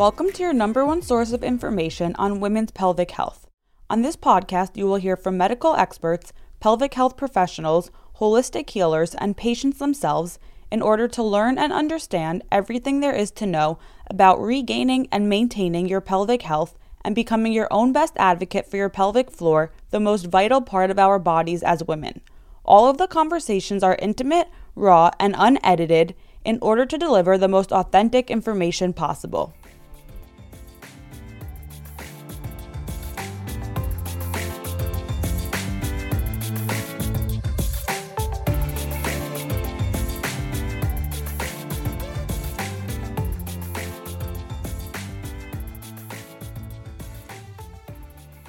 Welcome to your number one source of information on women's pelvic health. On this podcast, you will hear from medical experts, pelvic health professionals, holistic healers, and patients themselves in order to learn and understand everything there is to know about regaining and maintaining your pelvic health and becoming your own best advocate for your pelvic floor, the most vital part of our bodies as women. All of the conversations are intimate, raw, and unedited in order to deliver the most authentic information possible.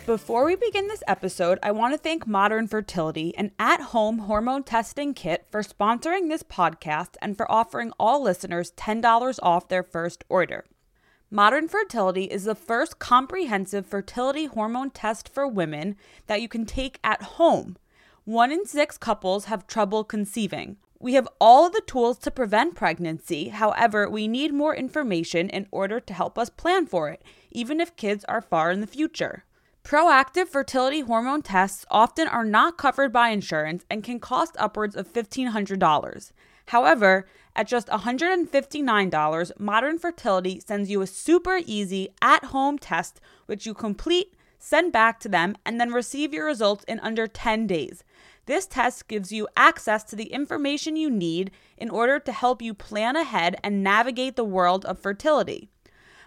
Before we begin this episode, I want to thank Modern Fertility, an at-home hormone testing kit, for sponsoring this podcast and for offering all listeners $10 off their first order. Modern Fertility is the first comprehensive fertility hormone test for women that you can take at home. 1 in 6 couples have trouble conceiving. We have all the tools to prevent pregnancy. However, we need more information in order to help us plan for it, even if kids are far in the future. Proactive fertility hormone tests often are not covered by insurance and can cost upwards of $1,500. However, at just $159, Modern Fertility sends you a super easy at-home test, which you complete, send back to them, and then receive your results in under 10 days. This test gives you access to the information you need in order to help you plan ahead and navigate the world of fertility.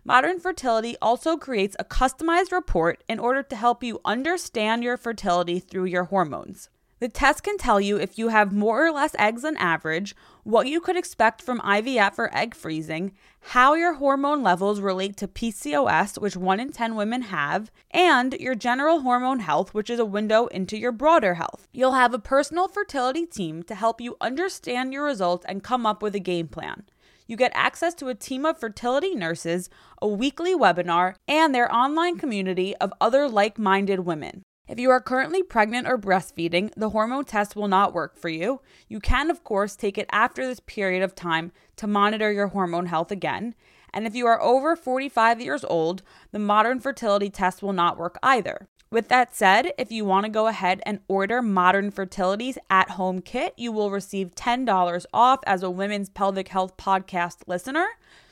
Modern Fertility also creates a customized report in order to help you understand your fertility through your hormones. The test can tell you if you have more or less eggs than average, what you could expect from IVF or egg freezing, how your hormone levels relate to PCOS, which 1 in 10 women have, and your general hormone health, which is a window into your broader health. You'll have a personal fertility team to help you understand your results and come up with a game plan. You get access to a team of fertility nurses, a weekly webinar, and their online community of other like-minded women. If you are currently pregnant or breastfeeding, the hormone test will not work for you. You can, of course, take it after this period of time to monitor your hormone health again. And if you are over 45 years old, the Modern Fertility test will not work either. With that said, if you want to go ahead and order Modern Fertility's at-home kit, you will receive $10 off as a Women's Pelvic Health Podcast listener.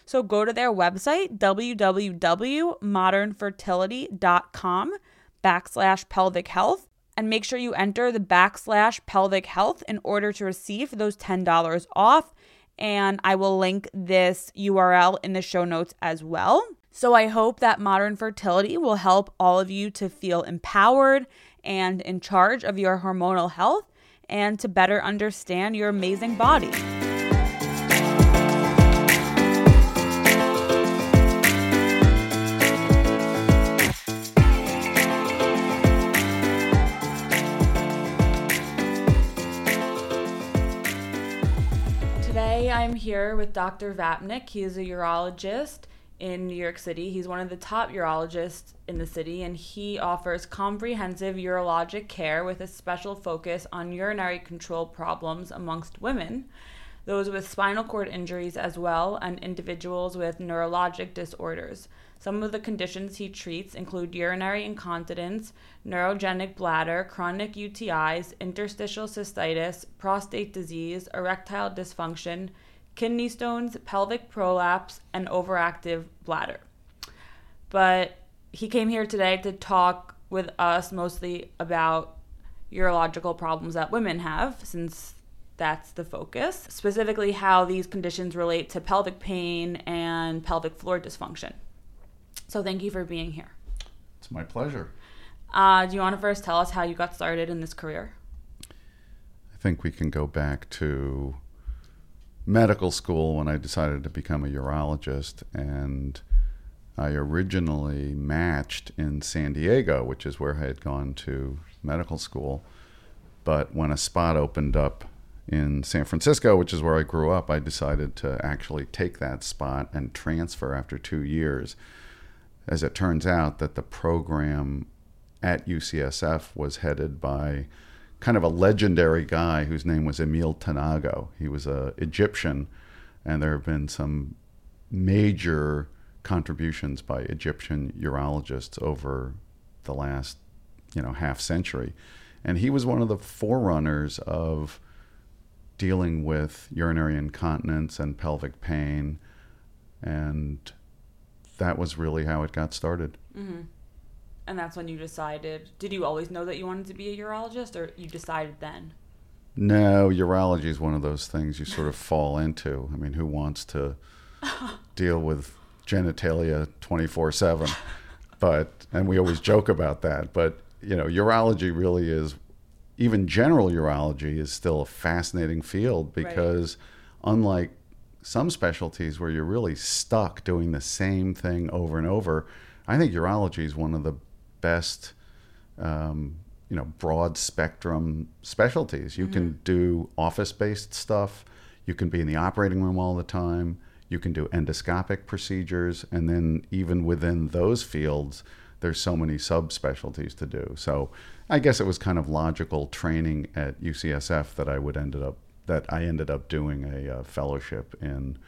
So go to their website, www.modernfertility.com/pelvic health, and make sure you enter the /pelvic health in order to receive those $10 off. And I will link this URL in the show notes as well. So I hope that Modern Fertility will help all of you to feel empowered and in charge of your hormonal health and to better understand your amazing body. Today I'm here with Dr. Vapnik. He is a urologist in New York City. He's one of the top urologists in the city, and he offers comprehensive urologic care with a special focus on urinary control problems amongst women, those with spinal cord injuries as well, and individuals with neurologic disorders. Some of the conditions he treats include urinary incontinence, neurogenic bladder, chronic UTIs, interstitial cystitis, prostate disease, erectile dysfunction, kidney stones, pelvic prolapse, and overactive bladder. But he came here today to talk with us mostly about urological problems that women have, since that's the focus, specifically how these conditions relate to pelvic pain and pelvic floor dysfunction. So thank you for being here. It's my pleasure. Do you want to first tell us how you got started in this career? I think we can go back to medical school when I decided to become a urologist, and I originally matched in San Diego, which is where I had gone to medical school. But when a spot opened up in San Francisco, which is where I grew up, I decided to actually take that spot and transfer after 2 years. As it turns out, that the program at UCSF was headed by kind of a legendary guy whose name was Emil Tanago. He was an Egyptian, and there have been some major contributions by Egyptian urologists over the last, half century. And he was one of the forerunners of dealing with urinary incontinence and pelvic pain. And that was really how it got started. Mm-hmm. And that's when you decided, did you always know that you wanted to be a urologist, or you decided then? No, urology is one of those things you sort of fall into. I mean, who wants to deal with genitalia 24/7? And we always joke about that, but urology really is, even general urology is still a fascinating field, because unlike some specialties where you're really stuck doing the same thing over and over, I think urology is one of the best, broad spectrum specialties. You mm-hmm. can do office-based stuff. You can be in the operating room all the time. You can do endoscopic procedures. And then even within those fields, there's so many subspecialties to do. So I guess it was kind of logical training at UCSF that I ended up doing a fellowship in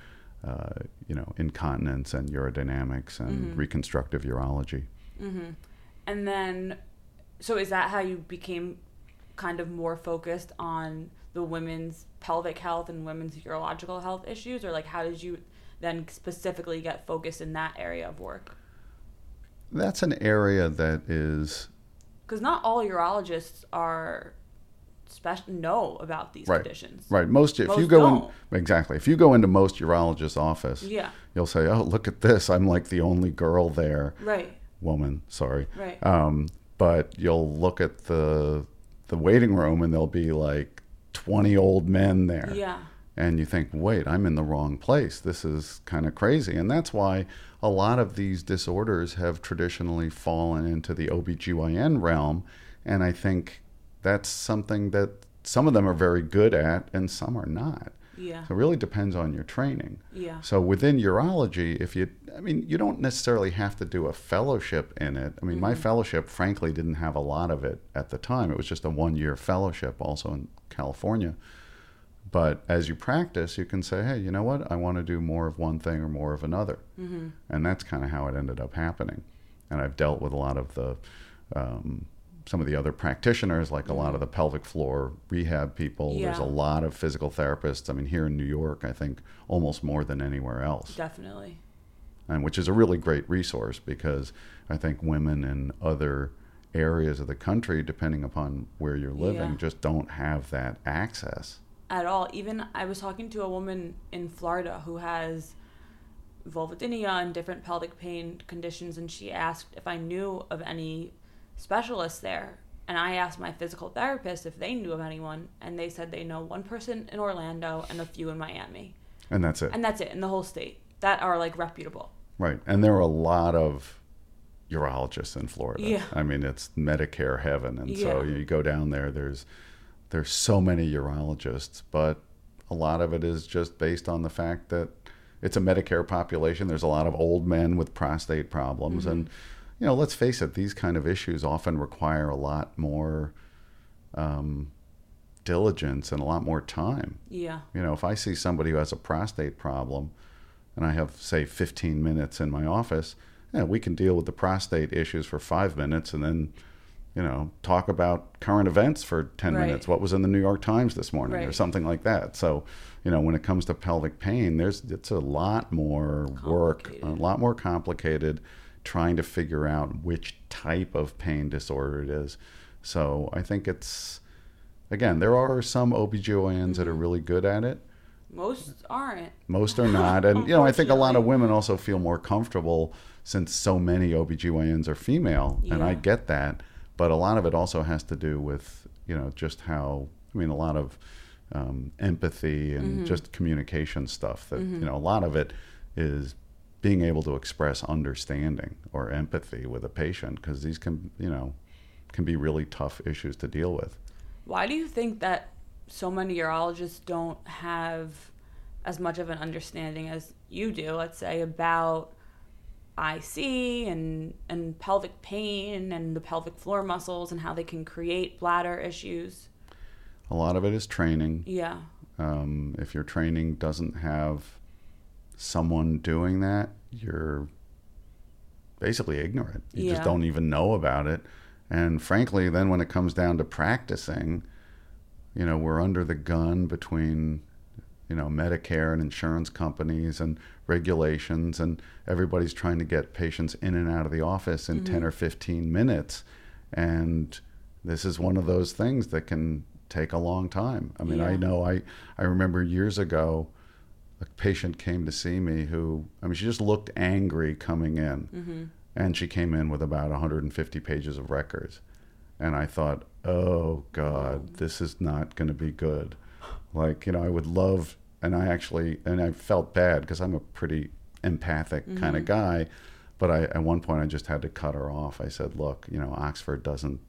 incontinence and urodynamics and mm-hmm. reconstructive urology. Mm-hmm. And then, so is that how you became kind of more focused on the women's pelvic health and women's urological health issues? Or how did you then specifically get focused in that area of work? That's an area that is... Because not all urologists are... know about these conditions. Right. Most if you go don't. If you go into most urologist's office, you'll say, "Oh, look at this. I'm like the only girl there." Right. Woman, sorry. Right. But you'll look at the waiting room and there'll be like 20 old men there. Yeah. And you think, "Wait, I'm in the wrong place. This is kind of crazy." And that's why a lot of these disorders have traditionally fallen into the OBGYN realm, and I think that's something that some of them are very good at and some are not. Yeah. So it really depends on your training. Yeah. So within urology, you don't necessarily have to do a fellowship in it. I mean, mm-hmm. my fellowship, frankly, didn't have a lot of it at the time. It was just a one-year fellowship also in California. But as you practice, you can say, hey, you know what? I want to do more of one thing or more of another. Mm-hmm. And that's kind of how it ended up happening. And I've dealt with a lot of the... some of the other practitioners, like a lot of the pelvic floor rehab people. Yeah. There's a lot of physical therapists. I mean, here in New York, I think almost more than anywhere else. Definitely. And which is a really great resource, because I think women in other areas of the country, depending upon where you're living, just don't have that access. At all. Even I was talking to a woman in Florida who has vulvodynia and different pelvic pain conditions, and she asked if I knew of any specialists there, and I asked my physical therapist if they knew of anyone, and they said they know one person in Orlando and a few in Miami, and that's it in the whole state that are reputable. Right. And there are a lot of urologists in Florida. I mean, it's Medicare heaven, and so you go down there, there's so many urologists, but a lot of it is just based on the fact that it's a Medicare population. There's a lot of old men with prostate problems, mm-hmm. and let's face it, these kind of issues often require a lot more diligence and a lot more time. Yeah. If I see somebody who has a prostate problem and I have, say, 15 minutes in my office, we can deal with the prostate issues for 5 minutes and then, talk about current events for 10 minutes, what was in the New York Times this morning or something like that. So, when it comes to pelvic pain, it's a lot more work, a lot more complicated, trying to figure out which type of pain disorder it is. So I think it's, again, there are some OBGYNs mm-hmm. that are really good at it. Most aren't. Most are not. And, I think a lot of women also feel more comfortable since so many OBGYNs are female, and I get that. But a lot of it also has to do with, just how, a lot of empathy and mm-hmm. just communication stuff that, mm-hmm. A lot of it is being able to express understanding or empathy with a patient, because these can be really tough issues to deal with. Why do you think that so many urologists don't have as much of an understanding as you do, let's say, about IC and pelvic pain and the pelvic floor muscles and how they can create bladder issues? A lot of it is training. Yeah. If your training doesn't have someone doing that, you're basically ignorant. You just don't even know about it. And frankly, then when it comes down to practicing, you know, we're under the gun between, you know, Medicare and insurance companies and regulations, and everybody's trying to get patients in and out of the office in 10 or 15 minutes. And this is one of those things that can take a long time. I mean, I know I remember years ago, a patient came to see me who, I mean, she just looked angry coming in. And she came in with about 150 pages of records. And I thought, oh, God, this is not going to be good. Like, you know, I would love, and I actually, and I felt bad because I'm a pretty empathic kind of guy. But I, at one point, I just had to cut her off. I said, look, you know, Oxford doesn't,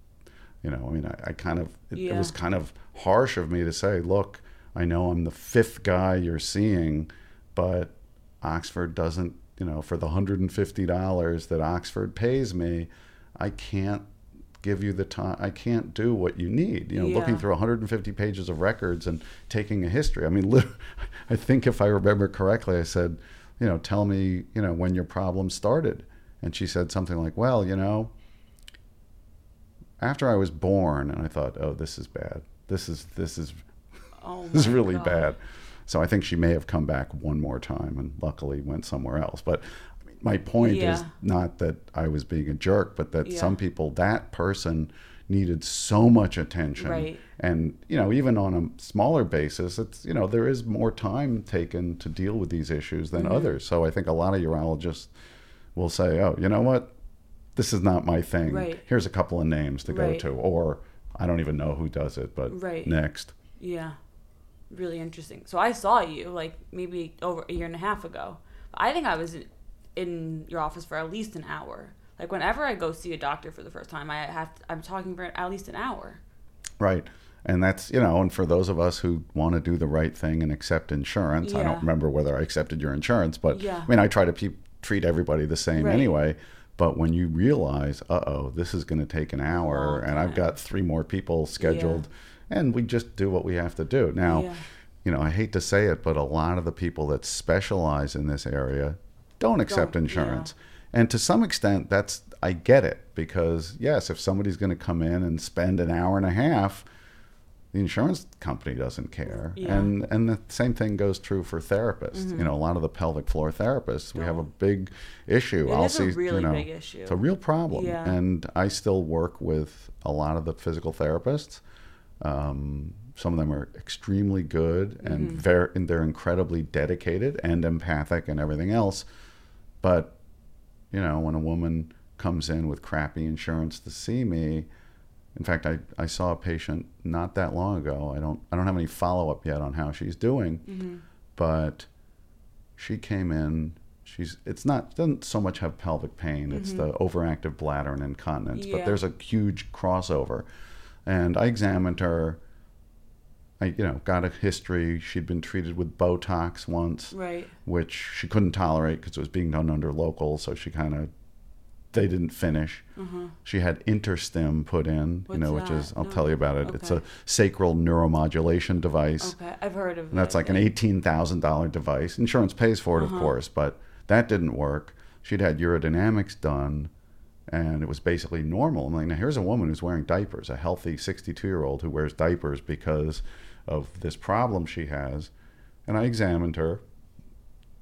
you know, I mean, I kind of, it was kind of harsh of me to say, look, I know I'm the fifth guy you're seeing, but Oxford doesn't, you know, for the $150 that Oxford pays me, I can't give you the time, I can't do what you need, you know, looking through 150 pages of records and taking a history. I mean, literally, I think if I remember correctly, I said, you know, tell me, you know, when your problem started. And she said something like, well, you know, after I was born. And I thought, oh, this is bad. This is oh, this is really bad. So I think she may have come back one more time and luckily went somewhere else. But I mean, my point is not that I was being a jerk, but that some people, that person needed so much attention. And, you know, even on a smaller basis, it's, you know, there is more time taken to deal with these issues than others. So I think a lot of urologists will say, oh, you know what? This is not my thing. Here's a couple of names to go to, or I don't even know who does it, but next. Yeah. Really interesting. So I saw you like maybe over a year and a half ago. I think I was in your office for at least an hour. Like whenever I go see a doctor for the first time, I'm talking for at least an hour. Right. And that's, you know, and for those of us who want to do the right thing and accept insurance, I don't remember whether I accepted your insurance, but I mean, I try to treat everybody the same anyway. But when you realize, uh-oh, this is going to take an hour and I've got three more people scheduled and we just do what we have to do. Now, you know, I hate to say it, but a lot of the people that specialize in this area don't accept insurance. And to some extent, that's, I get it, because yes, if somebody's going to come in and spend an hour and a half, the insurance company doesn't care. And the same thing goes true for therapists. You know, a lot of the pelvic floor therapists, we have a big issue. Big issue. It's a real problem. And I still work with a lot of the physical therapists. Some of them are extremely good and they're incredibly dedicated and empathic and everything else. But, you know, when a woman comes in with crappy insurance to see me, in fact, I saw a patient not that long ago. I don't have any follow-up yet on how she's doing, but she came in. Doesn't so much have pelvic pain. It's the overactive bladder and incontinence, but there's a huge crossover. And I examined her. I, you know, got a history. She'd been treated with Botox once, which she couldn't tolerate because it was being done under local. So she they didn't finish. She had InterStim put in, I'll tell you about it. Okay. It's a sacral neuromodulation device. Okay, I've heard of it. And that's like an $18,000 device. Insurance pays for it, of course, but that didn't work. She'd had urodynamics done. And it was basically normal. I'm like, now here's a woman who's wearing diapers, a healthy 62-year-old who wears diapers because of this problem she has. And I examined her.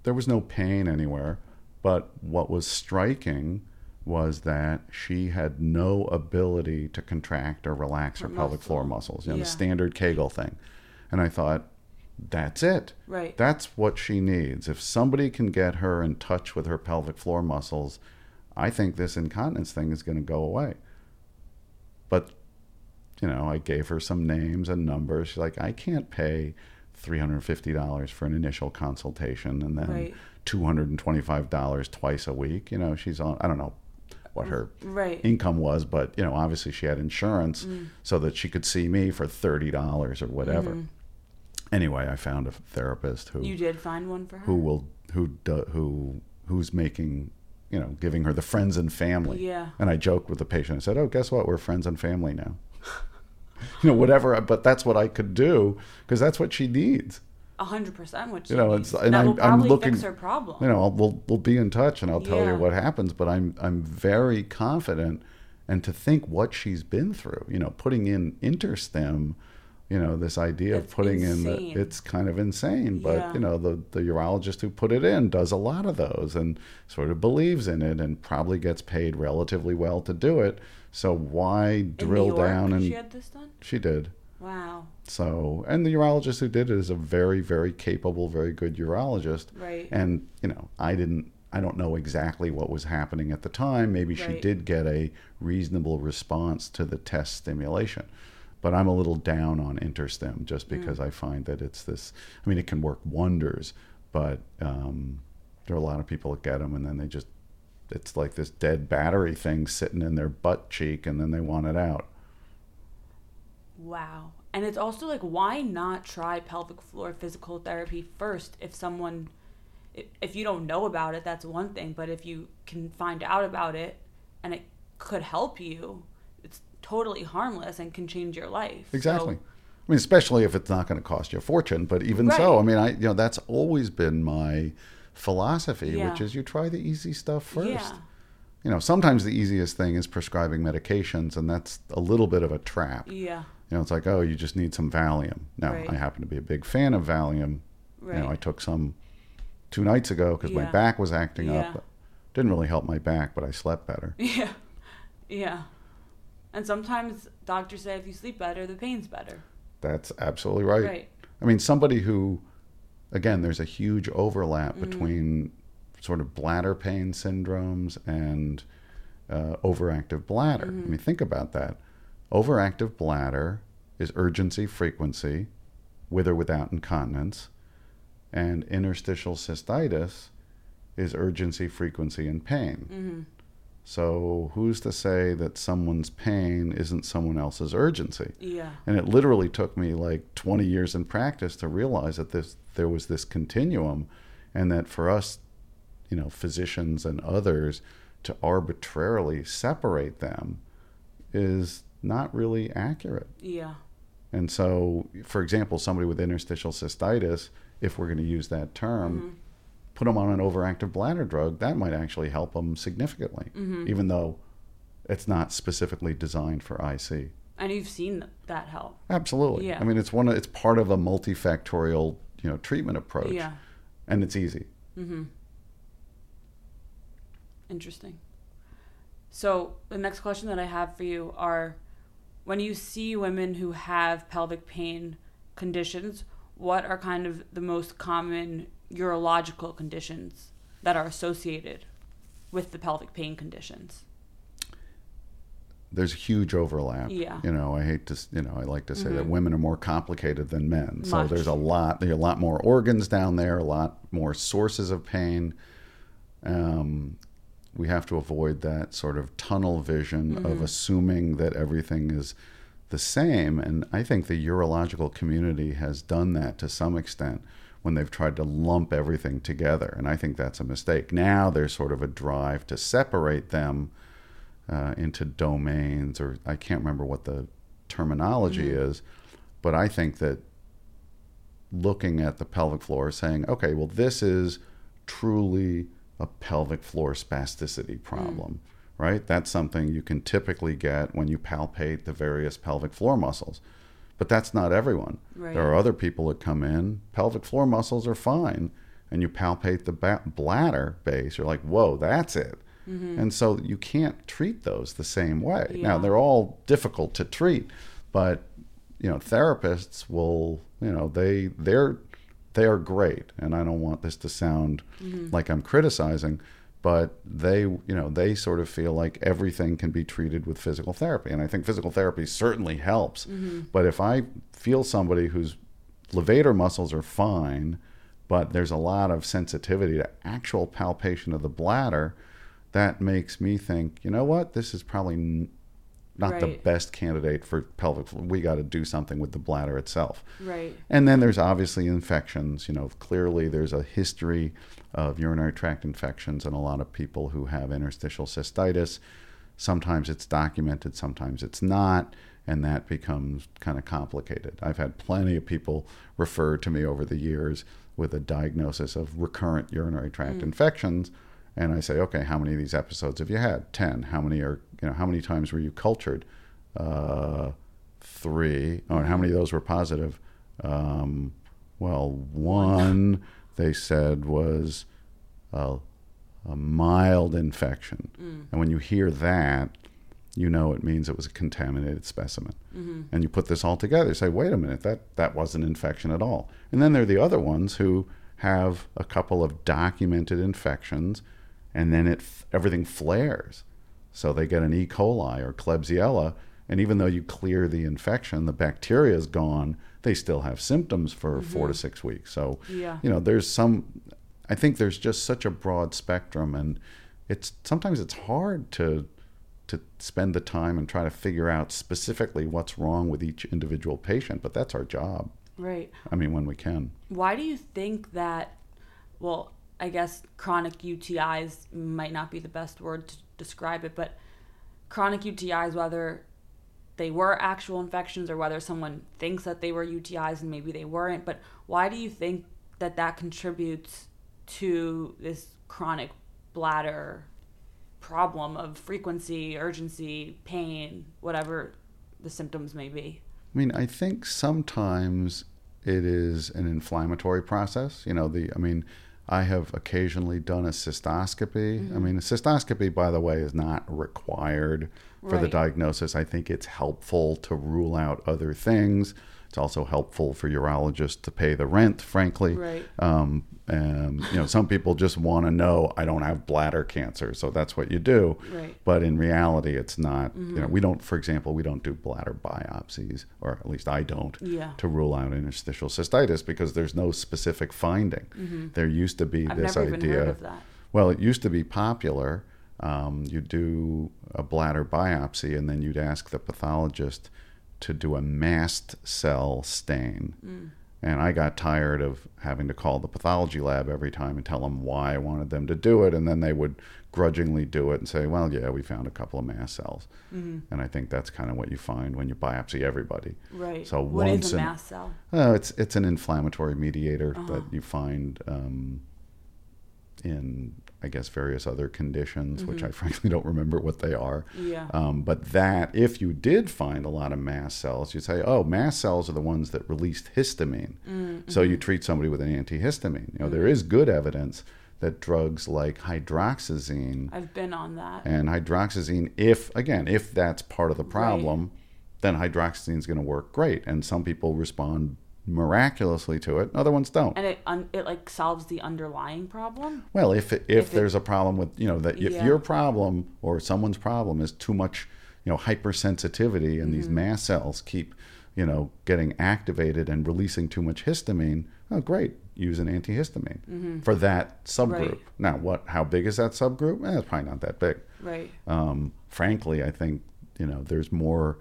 There was no pain anywhere. But what was striking was that she had no ability to contract or relax her pelvic floor muscles, you know, the standard Kegel thing. And I thought, that's it. Right. That's what she needs. If somebody can get her in touch with her pelvic floor muscles, I think this incontinence thing is going to go away. But, you know, I gave her some names and numbers. She's like, I can't pay $350 for an initial consultation and then $225 twice a week. You know, she's on, I don't know what her income was, but, you know, obviously she had insurance so that she could see me for $30 or whatever. Anyway, I found a therapist who... You did find one for her? Who's making... you know, giving her the friends and family. Yeah. And I joked with the patient. I said, oh, guess what? We're friends and family now. You know, whatever. But that's what I could do because that's what she needs. 100%, which you know, it's, and I'm looking. Fix her problem. You know, we'll be in touch, and I'll tell you what happens. But I'm very confident, and to think what she's been through. You know, putting in InterStim, you know, this idea of putting in it's kind of insane. But you know, the urologist who put it in does a lot of those and sort of believes in it and probably gets paid relatively well to do it. So why drill down? And she had this done. She did. Wow. So, and the urologist who did it is a very, very capable, very good urologist. Right. And, you know, I don't know exactly what was happening at the time. Maybe she did get a reasonable response to the test stimulation. But I'm a little down on InterStim just because I find that it's this, I mean, it can work wonders, but there are a lot of people that get them and then they just, it's like this dead battery thing sitting in their butt cheek and then they want it out. Wow. And it's also like, why not try pelvic floor physical therapy first? If someone, if you don't know about it, that's one thing. But if you can find out about it and it could help you, it's totally harmless and can change your life. Exactly. So, I mean, especially if it's not going to cost you a fortune. But even so, I mean, I, you know, that's always been my philosophy, which is you try the easy stuff first. Yeah. You know, sometimes the easiest thing is prescribing medications, and that's a little bit of a trap. Yeah. You know, it's like, oh, you just need some Valium. Now, I happen to be a big fan of Valium. Right. You know, I took some 2 nights ago because my back was acting up. Didn't really help my back, but I slept better. Yeah. Yeah. And sometimes doctors say if you sleep better, the pain's better. That's absolutely right. Right. I mean, somebody who, again, there's a huge overlap between sort of bladder pain syndromes and overactive bladder. I mean, think about that. Overactive bladder is urgency, frequency, with or without incontinence, and interstitial cystitis is urgency, frequency, and pain. So who's to say that someone's pain isn't someone else's urgency? Yeah. And it literally took me like 20 years in practice to realize that there was this continuum, and that for us, you know, physicians and others to arbitrarily separate them is not really accurate. Yeah. And so, for example, somebody with interstitial cystitis, if we're going to use that term, put them on an overactive bladder drug, that might actually help them significantly, even though it's not specifically designed for IC. And you've seen that help. Absolutely. Yeah. I mean, it's part of a multifactorial, you know, treatment approach. Yeah. And it's easy. Interesting. So the next question that I have for you are, when you see women who have pelvic pain conditions, what are kind of the most common urological conditions that are associated with the pelvic pain conditions? There's a huge overlap. Yeah. You know, I hate to, you know, I like to say that women are more complicated than men. Much. So there's a lot more organs down there, a lot more sources of pain. We have to avoid that sort of tunnel vision of assuming that everything is the same. And I think the urological community has done that to some extent when they've tried to lump everything together. And I think that's a mistake. Now there's sort of a drive to separate them into domains, or I can't remember what the terminology is, but I think that looking at the pelvic floor saying, okay, well, this is truly a pelvic floor spasticity problem, right? That's something you can typically get when you palpate the various pelvic floor muscles. But that's not everyone. Right. There are other people that come in, pelvic floor muscles are fine, and you palpate the bladder base, you're like, whoa, that's it. And so you can't treat those the same way. Yeah. Now, they're all difficult to treat, but, you know, therapists will, you know, they are great, and I don't want this to sound like I'm criticizing, but they sort of feel like everything can be treated with physical therapy, and I think physical therapy certainly helps. But if I feel somebody whose levator muscles are fine, but there's a lot of sensitivity to actual palpation of the bladder, that makes me think, you know what, this is probably not the best candidate for pelvic floor. We got to do something with the bladder itself. Right. And then there's obviously infections. You know, clearly there's a history of urinary tract infections in a lot of people who have interstitial cystitis. Sometimes it's documented, sometimes it's not, and that becomes kind of complicated. I've had plenty of people refer to me over the years with a diagnosis of recurrent urinary tract infections, and I say, okay, how many of these episodes have you had? 10. How many are, how many times were you cultured? 3. Oh, and how many of those were positive? Well, one they said was a mild infection. And when you hear that, it means it was a contaminated specimen. And you put this all together, you say, wait a minute, that wasn't infection at all. And then there are the other ones who have a couple of documented infections, and then everything flares. So they get an E. coli or Klebsiella, and even though you clear the infection, the bacteria is gone, they still have symptoms for 4 to 6 weeks. So, there's I think there's just such a broad spectrum, and sometimes it's hard to spend the time and try to figure out specifically what's wrong with each individual patient, but that's our job. Right. I mean, when we can. Why do you think that, well, I guess chronic UTIs might not be the best word to describe it, but chronic UTIs, whether they were actual infections or whether someone thinks that they were UTIs and maybe they weren't, but why do you think that contributes to this chronic bladder problem of frequency, urgency, pain, whatever the symptoms may be? I mean, I think sometimes it is an inflammatory process. I have occasionally done a cystoscopy. Mm-hmm. I mean, a cystoscopy, by the way, is not required for the diagnosis. I think it's helpful to rule out other things. It's also helpful for urologists to pay the rent, frankly. Right. Some people just want to know, I don't have bladder cancer, so that's what you do. Right. But in reality, it's not, we don't, for example, do bladder biopsies, or at least I don't, to rule out interstitial cystitis because there's no specific finding. Mm-hmm. There used to be this idea. I've never even heard of that. Well, it used to be popular. You do a bladder biopsy, and then you'd ask the pathologist to do a mast cell stain. And I got tired of having to call the pathology lab every time and tell them why I wanted them to do it, and then they would grudgingly do it and say, well, yeah, we found a couple of mast cells. And I think that's kind of what you find when you biopsy everybody. Right. So what is a mast cell? It's an inflammatory mediator that you find in, I guess, various other conditions, which I frankly don't remember what they are. Yeah. But that, if you did find a lot of mast cells, you'd say, oh, mast cells are the ones that released histamine. So you treat somebody with an antihistamine. There is good evidence that drugs like hydroxyzine. I've been on that. And hydroxyzine, if that's part of the problem, then hydroxyzine is going to work great. And some people respond miraculously to it, other ones don't, and it like solves the underlying problem. Well, if there's a problem with if your problem or someone's problem is too much hypersensitivity and these mast cells keep getting activated and releasing too much histamine, oh great, use an antihistamine for that subgroup. Now how big is that subgroup? It's probably not that big. Frankly, I think there's more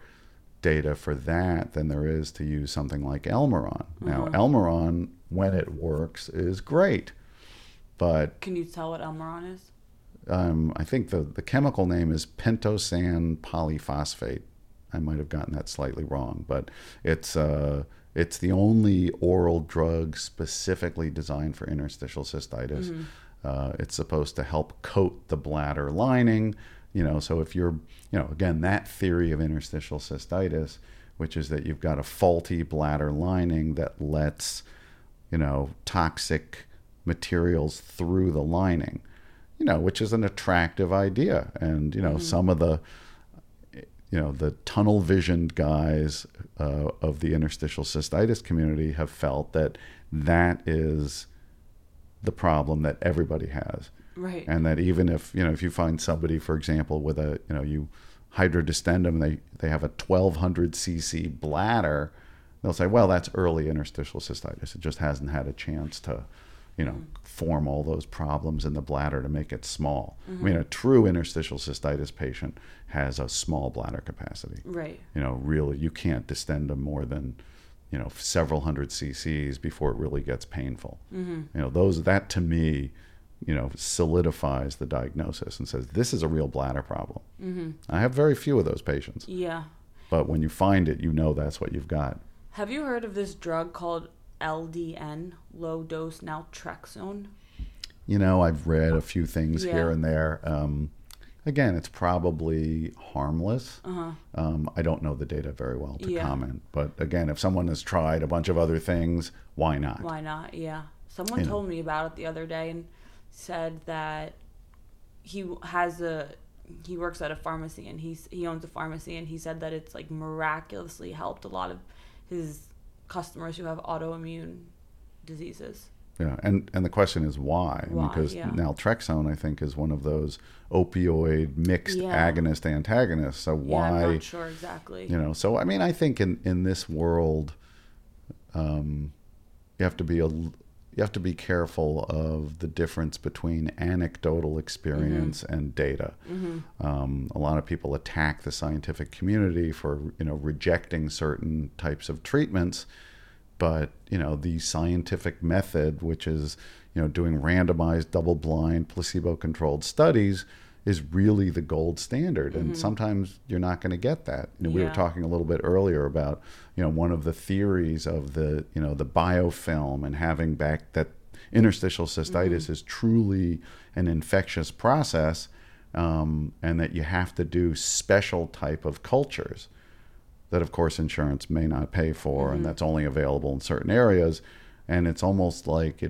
data for that than there is to use something like Elmiron. Now, Elmiron, when it works, is great, but... Can you tell what Elmiron is? I think the chemical name is pentosan polyphosphate. I might have gotten that slightly wrong, but it's the only oral drug specifically designed for interstitial cystitis. It's supposed to help coat the bladder lining. So if you're, that theory of interstitial cystitis, which is that you've got a faulty bladder lining that lets, toxic materials through the lining, which is an attractive idea. And, some of the, the tunnel visioned guys of the interstitial cystitis community have felt that is the problem that everybody has. Right. And that even if, if you find somebody, for example, with a, you hydrodistend them, they have a 1200 cc bladder, they'll say, well, that's early interstitial cystitis. It just hasn't had a chance to, form all those problems in the bladder to make it small. Mm-hmm. I mean, a true interstitial cystitis patient has a small bladder capacity. Right. Really, you can't distend them more than, several hundred cc's before it really gets painful. Mm-hmm. That to me solidifies the diagnosis and says, this is a real bladder problem. Mm-hmm. I have very few of those patients. Yeah. But when you find it, that's what you've got. Have you heard of this drug called LDN, low-dose naltrexone? I've read a few things here and there. Again, it's probably harmless. Uh-huh. I don't know the data very well to comment. But again, if someone has tried a bunch of other things, why not? Why not, yeah. Someone told me about it the other day and said that he works at a pharmacy and he owns a pharmacy, and he said that it's like miraculously helped a lot of his customers who have autoimmune diseases. Yeah, and the question is why? Because naltrexone, I think, is one of those opioid mixed agonist antagonists. So why? Yeah, I'm not sure exactly. So I mean, I think in this world, you have to be careful of the difference between anecdotal experience mm-hmm. and data. Mm-hmm. A lot of people attack the scientific community for rejecting certain types of treatments. But, the scientific method, which is, doing randomized, double-blind, placebo-controlled studies, is really the gold standard. Mm-hmm. And sometimes you're not going to get that. We were talking a little bit earlier about, one of the theories of the, the biofilm and having back that interstitial cystitis mm-hmm. is truly an infectious process, and that you have to do special type of cultures that, of course, insurance may not pay for, mm-hmm. and that's only available in certain areas. And it's almost like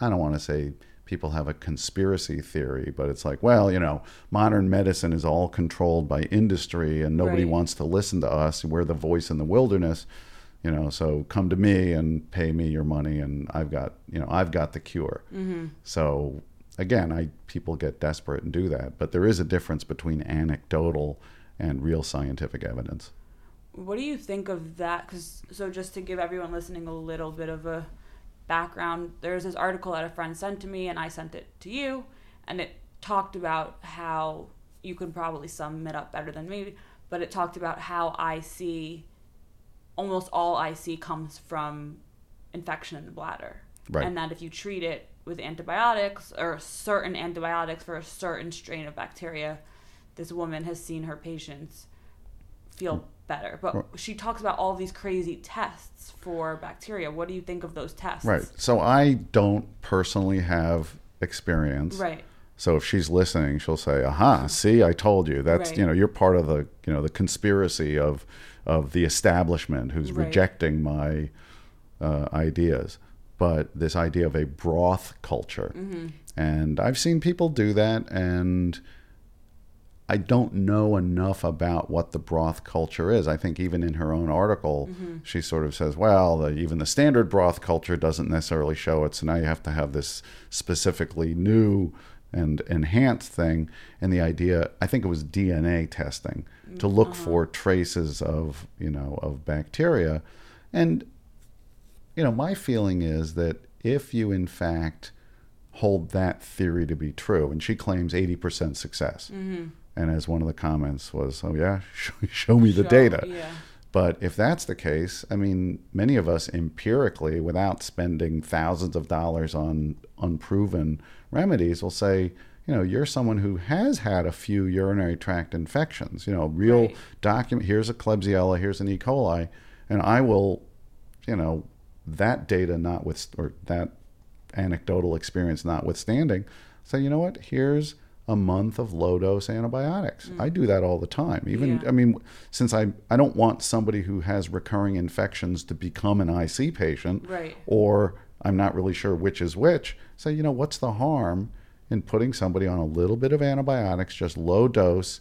I don't want to say people have a conspiracy theory, but it's like, well, modern medicine is all controlled by industry and nobody wants to listen to us. We're the voice in the wilderness, so come to me and pay me your money and I've got the cure. Mm-hmm. So again, people get desperate and do that, but there is a difference between anecdotal and real scientific evidence. What do you think of that? So just to give everyone listening a little bit of a background, there's this article that a friend sent to me, and I sent it to you, and it talked about how you can probably sum it up better than me, but it talked about how IC, almost all IC comes from infection in the bladder. Right. And that if you treat it with antibiotics or certain antibiotics for a certain strain of bacteria, this woman has seen her patients feel better. But she talks about all these crazy tests for bacteria. What do you think of those tests? Right. So I don't personally have experience. Right. So if she's listening, she'll say, "Aha, see, I told you." That's you're part of the the conspiracy of the establishment who's rejecting my ideas. But this idea of a broth culture, mm-hmm. and I've seen people do that, and I don't know enough about what the broth culture is. I think even in her own article, mm-hmm. she sort of says, well, even the standard broth culture doesn't necessarily show it, so now you have to have this specifically new and enhanced thing. And the idea, I think it was DNA testing, to look for traces of, of bacteria. And, my feeling is that if you, in fact, hold that theory to be true, and she claims 80% success, mm-hmm. and as one of the comments was, oh yeah, show me the data. Yeah. But if that's the case, I mean, many of us empirically, without spending thousands of dollars on unproven remedies, will say, you're someone who has had a few urinary tract infections, real document, here's a Klebsiella, here's an E. coli, and I will, that data not with, or that anecdotal experience notwithstanding, say, here's a month of low-dose antibiotics. Mm. I do that all the time. Even, I mean, since I don't want somebody who has recurring infections to become an IC patient, or I'm not really sure which is which, say, what's the harm in putting somebody on a little bit of antibiotics, just low dose,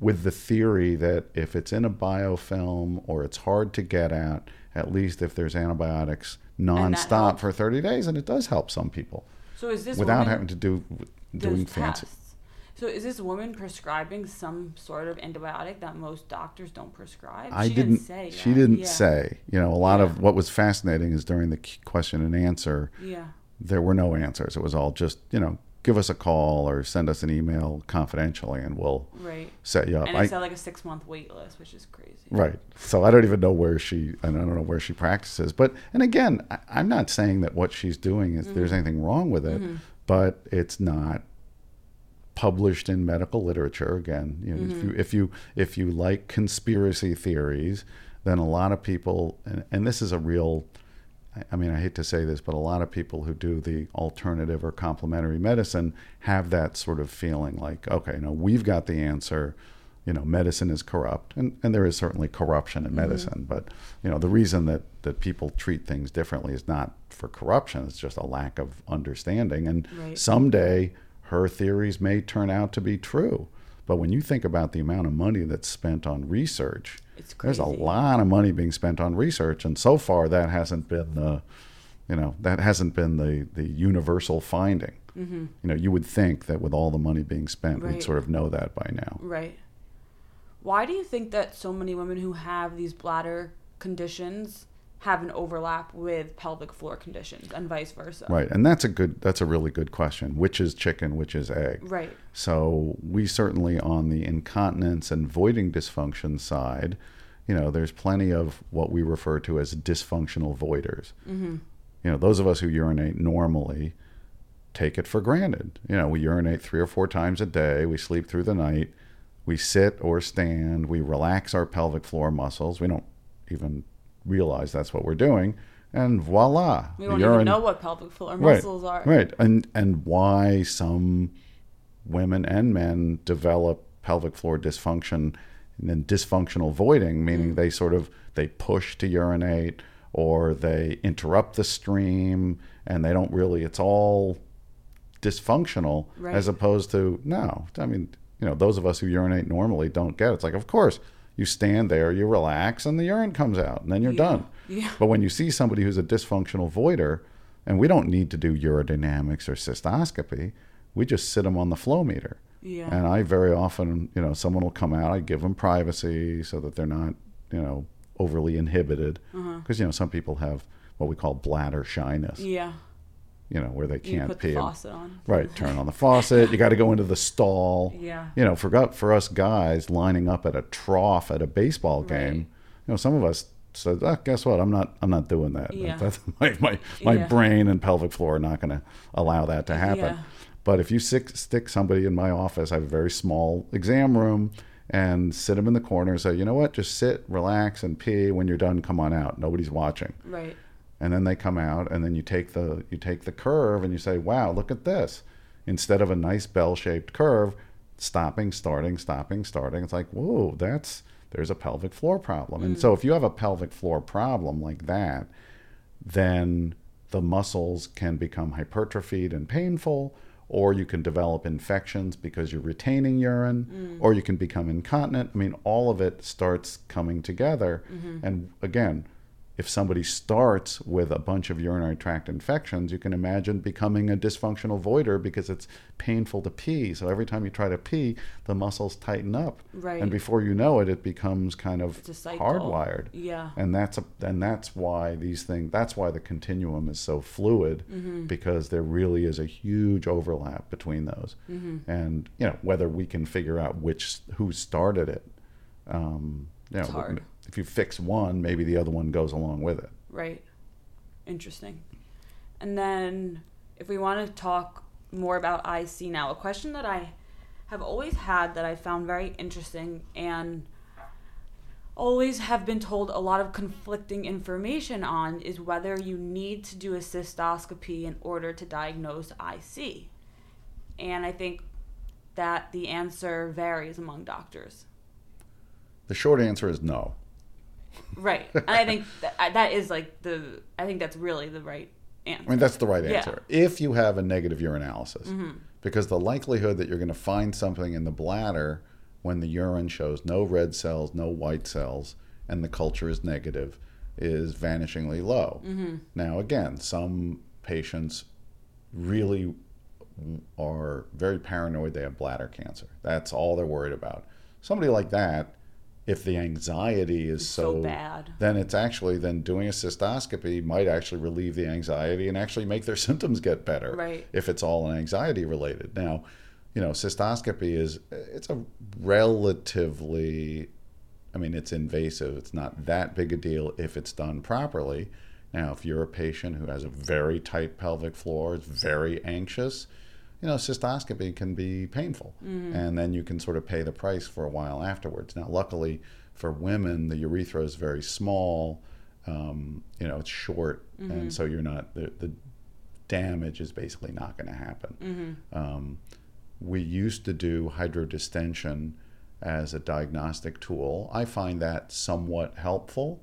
with the theory that if it's in a biofilm or it's hard to get at least if there's antibiotics nonstop for 30 days, and it does help some people. So is this without having to do... doing fancy. So is this woman prescribing some sort of antibiotic that most doctors don't prescribe? She didn't say. A lot of what was fascinating is during the question and answer, there were no answers. It was all just, give us a call or send us an email confidentially and we'll set you up. And it's like a 6-month wait list, which is crazy. Right. So I don't even know where she practices. But, and again, I'm not saying that what she's doing is mm-hmm. there's anything wrong with it, mm-hmm. but it's not published in medical literature. Again, you know, if you like conspiracy theories, then a lot of people, and this is a real, I mean, I hate to say this, but a lot of people who do the alternative or complementary medicine have that sort of feeling like, okay, no, we've got the answer. You know, medicine is corrupt, and there is certainly corruption in medicine, but, you know, the reason that people treat things differently is not for corruption, it's just a lack of understanding. And someday her theories may turn out to be true. But when you think about the amount of money that's spent on research, there's a lot of money being spent on research, and so far that hasn't been the, you know, that hasn't been the universal finding. You know, you would think that with all the money being spent, we'd sort of know that by now. Why do you think that so many women who have these bladder conditions have an overlap with pelvic floor conditions and vice versa? Right, and that's a really good question. Which is chicken, which is egg? Right. So we certainly on the incontinence and voiding dysfunction side, you know, there's plenty of what we refer to as dysfunctional voiders. You know, those of us who urinate normally take it for granted. You know, we urinate 3 or 4 times a day, we sleep through the night, we sit or stand, we relax our pelvic floor muscles, we don't even realize that's what we're doing, and voila. We don't even know what pelvic floor muscles are. Right, and why some women and men develop pelvic floor dysfunction and then dysfunctional voiding, meaning they push to urinate, or they interrupt the stream, and they don't really, it's all dysfunctional, as opposed to, no, I mean, you know, those of us who urinate normally don't get it. It's like, of course, you stand there, you relax, and the urine comes out, and then you're done. But when you see somebody who's a dysfunctional voider, and we don't need to do urodynamics or cystoscopy, we just sit them on the flow meter. And I very often, you know, someone will come out, I give them privacy so that they're not, you know, overly inhibited. Because, you know, some people have what we call bladder shyness. You know, where they can't pee. You put the faucet on. Right, turn on the faucet. You got to go into the stall. You know, for us guys lining up at a trough at a baseball game, you know, some of us said, ah, guess what? I'm not doing that. That's my brain and pelvic floor are not going to allow that to happen. But if you stick somebody in my office, I have a very small exam room, and sit them in the corner and say, you know what? Just sit, relax, and pee. When you're done, come on out. Nobody's watching. And then they come out, and then you take the curve, and you say, wow, look at this. Instead of a nice bell-shaped curve, stopping, starting, stopping, starting. It's like, whoa, there's a pelvic floor problem. And so if you have a pelvic floor problem like that, then the muscles can become hypertrophied and painful, or you can develop infections because you're retaining urine, or you can become incontinent. I mean, all of it starts coming together. And again, if somebody starts with a bunch of urinary tract infections, you can imagine becoming a dysfunctional voider because it's painful to pee. So every time you try to pee, the muscles tighten up. And before you know it, it becomes kind of hardwired. And that's why these things, that's why the continuum is so fluid, because there really is a huge overlap between those. And, you know, whether we can figure out who started it, you know, it's hard. If you fix one, maybe the other one goes along with it. Interesting. And then if we want to talk more about IC now, a question that I have always had that I found very interesting and always have been told a lot of conflicting information on is whether you need to do a cystoscopy in order to diagnose IC. And I think that the answer varies among doctors. The short answer is no. And I think that is like I think that's really the right answer. I mean, that's the right answer. If you have a negative urinalysis, because the likelihood that you're going to find something in the bladder when the urine shows no red cells, no white cells, and the culture is negative is vanishingly low. Now, again, some patients really are very paranoid they have bladder cancer. That's all they're worried about. Somebody like that, if the anxiety is so bad, then it's actually, then doing a cystoscopy might actually relieve the anxiety and actually make their symptoms get better, if it's all anxiety related. Now, you know, cystoscopy it's a relatively, I mean, it's invasive. It's not that big a deal if it's done properly. Now, if you're a patient who has a very tight pelvic floor, is very anxious, you know, cystoscopy can be painful. Mm-hmm. And then you can sort of pay the price for a while afterwards. Now, luckily for women, the urethra is very small, you know, it's short. Mm-hmm. And so you're not, the damage is basically not going to happen. Mm-hmm. We used to do hydrodistension as a diagnostic tool. I find that somewhat helpful.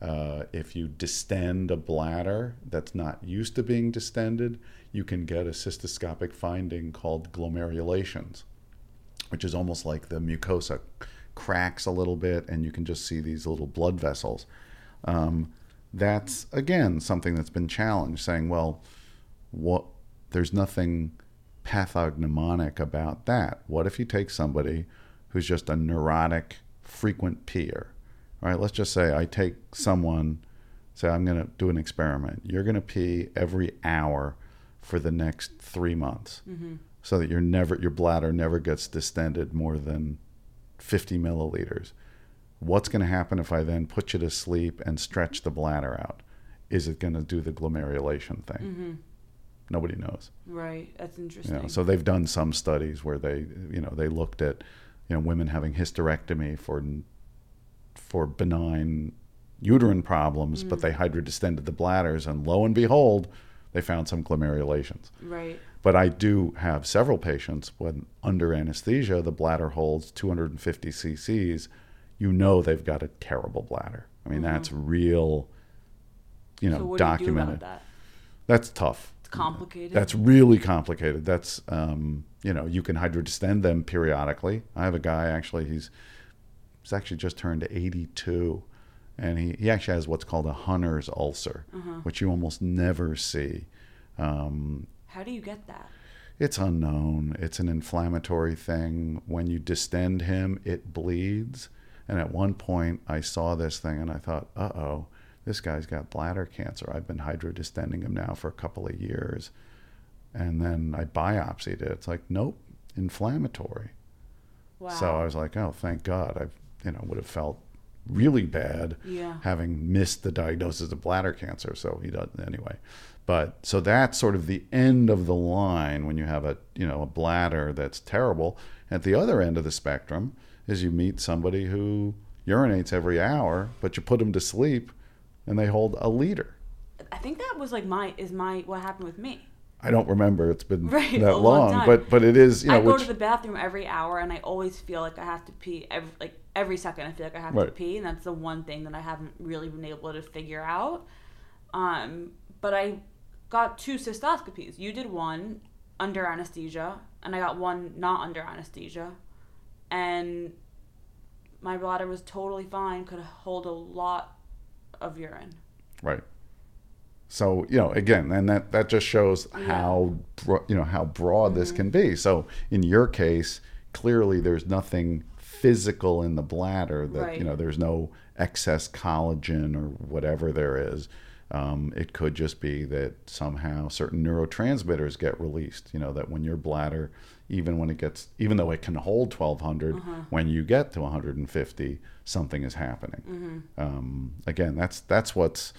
If you distend a bladder that's not used to being distended, you can get a cystoscopic finding called glomerulations, which is almost like the mucosa cracks a little bit and you can just see these little blood vessels. That's, again, something that's been challenged, saying, well, there's nothing pathognomonic about that. What if you take somebody who's just a neurotic, frequent peer? All right, let's just say I take someone, say I'm going to do an experiment. You're going to pee every hour for the next 3 months, mm-hmm. so that your bladder never gets distended more than 50 milliliters. What's going to happen if I then put you to sleep and stretch the bladder out? Is it going to do the glomerulation thing? Mm-hmm. Nobody knows. Right, that's interesting. You know, so they've done some studies where they looked at, you know, women having hysterectomy for benign uterine problems, mm-hmm. but they hydrodistended the bladders, and lo and behold, they found some glomerulations. Right. But I do have several patients when under anesthesia, the bladder holds 250 cc's, you know they've got a terrible bladder. I mean, mm-hmm. that's real, you know, so what documented. Do you do about that? That's tough. It's complicated. That's really complicated. That's, you know, you can hydrodistend them periodically. I have a guy, actually, he's actually just turned 82, and he actually has what's called a Hunter's ulcer, uh-huh. which you almost never see. How do you get that? It's unknown. It's an inflammatory thing. When you distend him, it bleeds. And at one point, I saw this thing, and I thought, uh-oh, this guy's got bladder cancer. I've been hydrodistending him now for a couple of years. And then I biopsied it. It's like, nope, inflammatory. Wow. So I was like, oh, thank God. I would have felt really bad having missed the diagnosis of bladder cancer. So he doesn't anyway. But so that's sort of the end of the line when you have a bladder that's terrible. At the other end of the spectrum is you meet somebody who urinates every hour, but you put them to sleep and they hold a liter. I think that was like what happened with me. I don't remember. It's been that long, but it is. You know, I go to the bathroom every hour, and I always feel like I have to pee. Every second, I feel like I have to pee, and that's the one thing that I haven't really been able to figure out. But I got 2 cystoscopies. You did one under anesthesia, and I got one not under anesthesia, and my bladder was totally fine. Could hold a lot of urine. Right. So, you know, again, and that just shows how broad mm-hmm. this can be. So in your case, clearly there's nothing physical in the bladder that, you know, there's no excess collagen or whatever there is. It could just be that somehow certain neurotransmitters get released, you know, that when your bladder, even though it can hold 1,200, uh-huh. when you get to 150, something is happening. Mm-hmm. Again, that's what's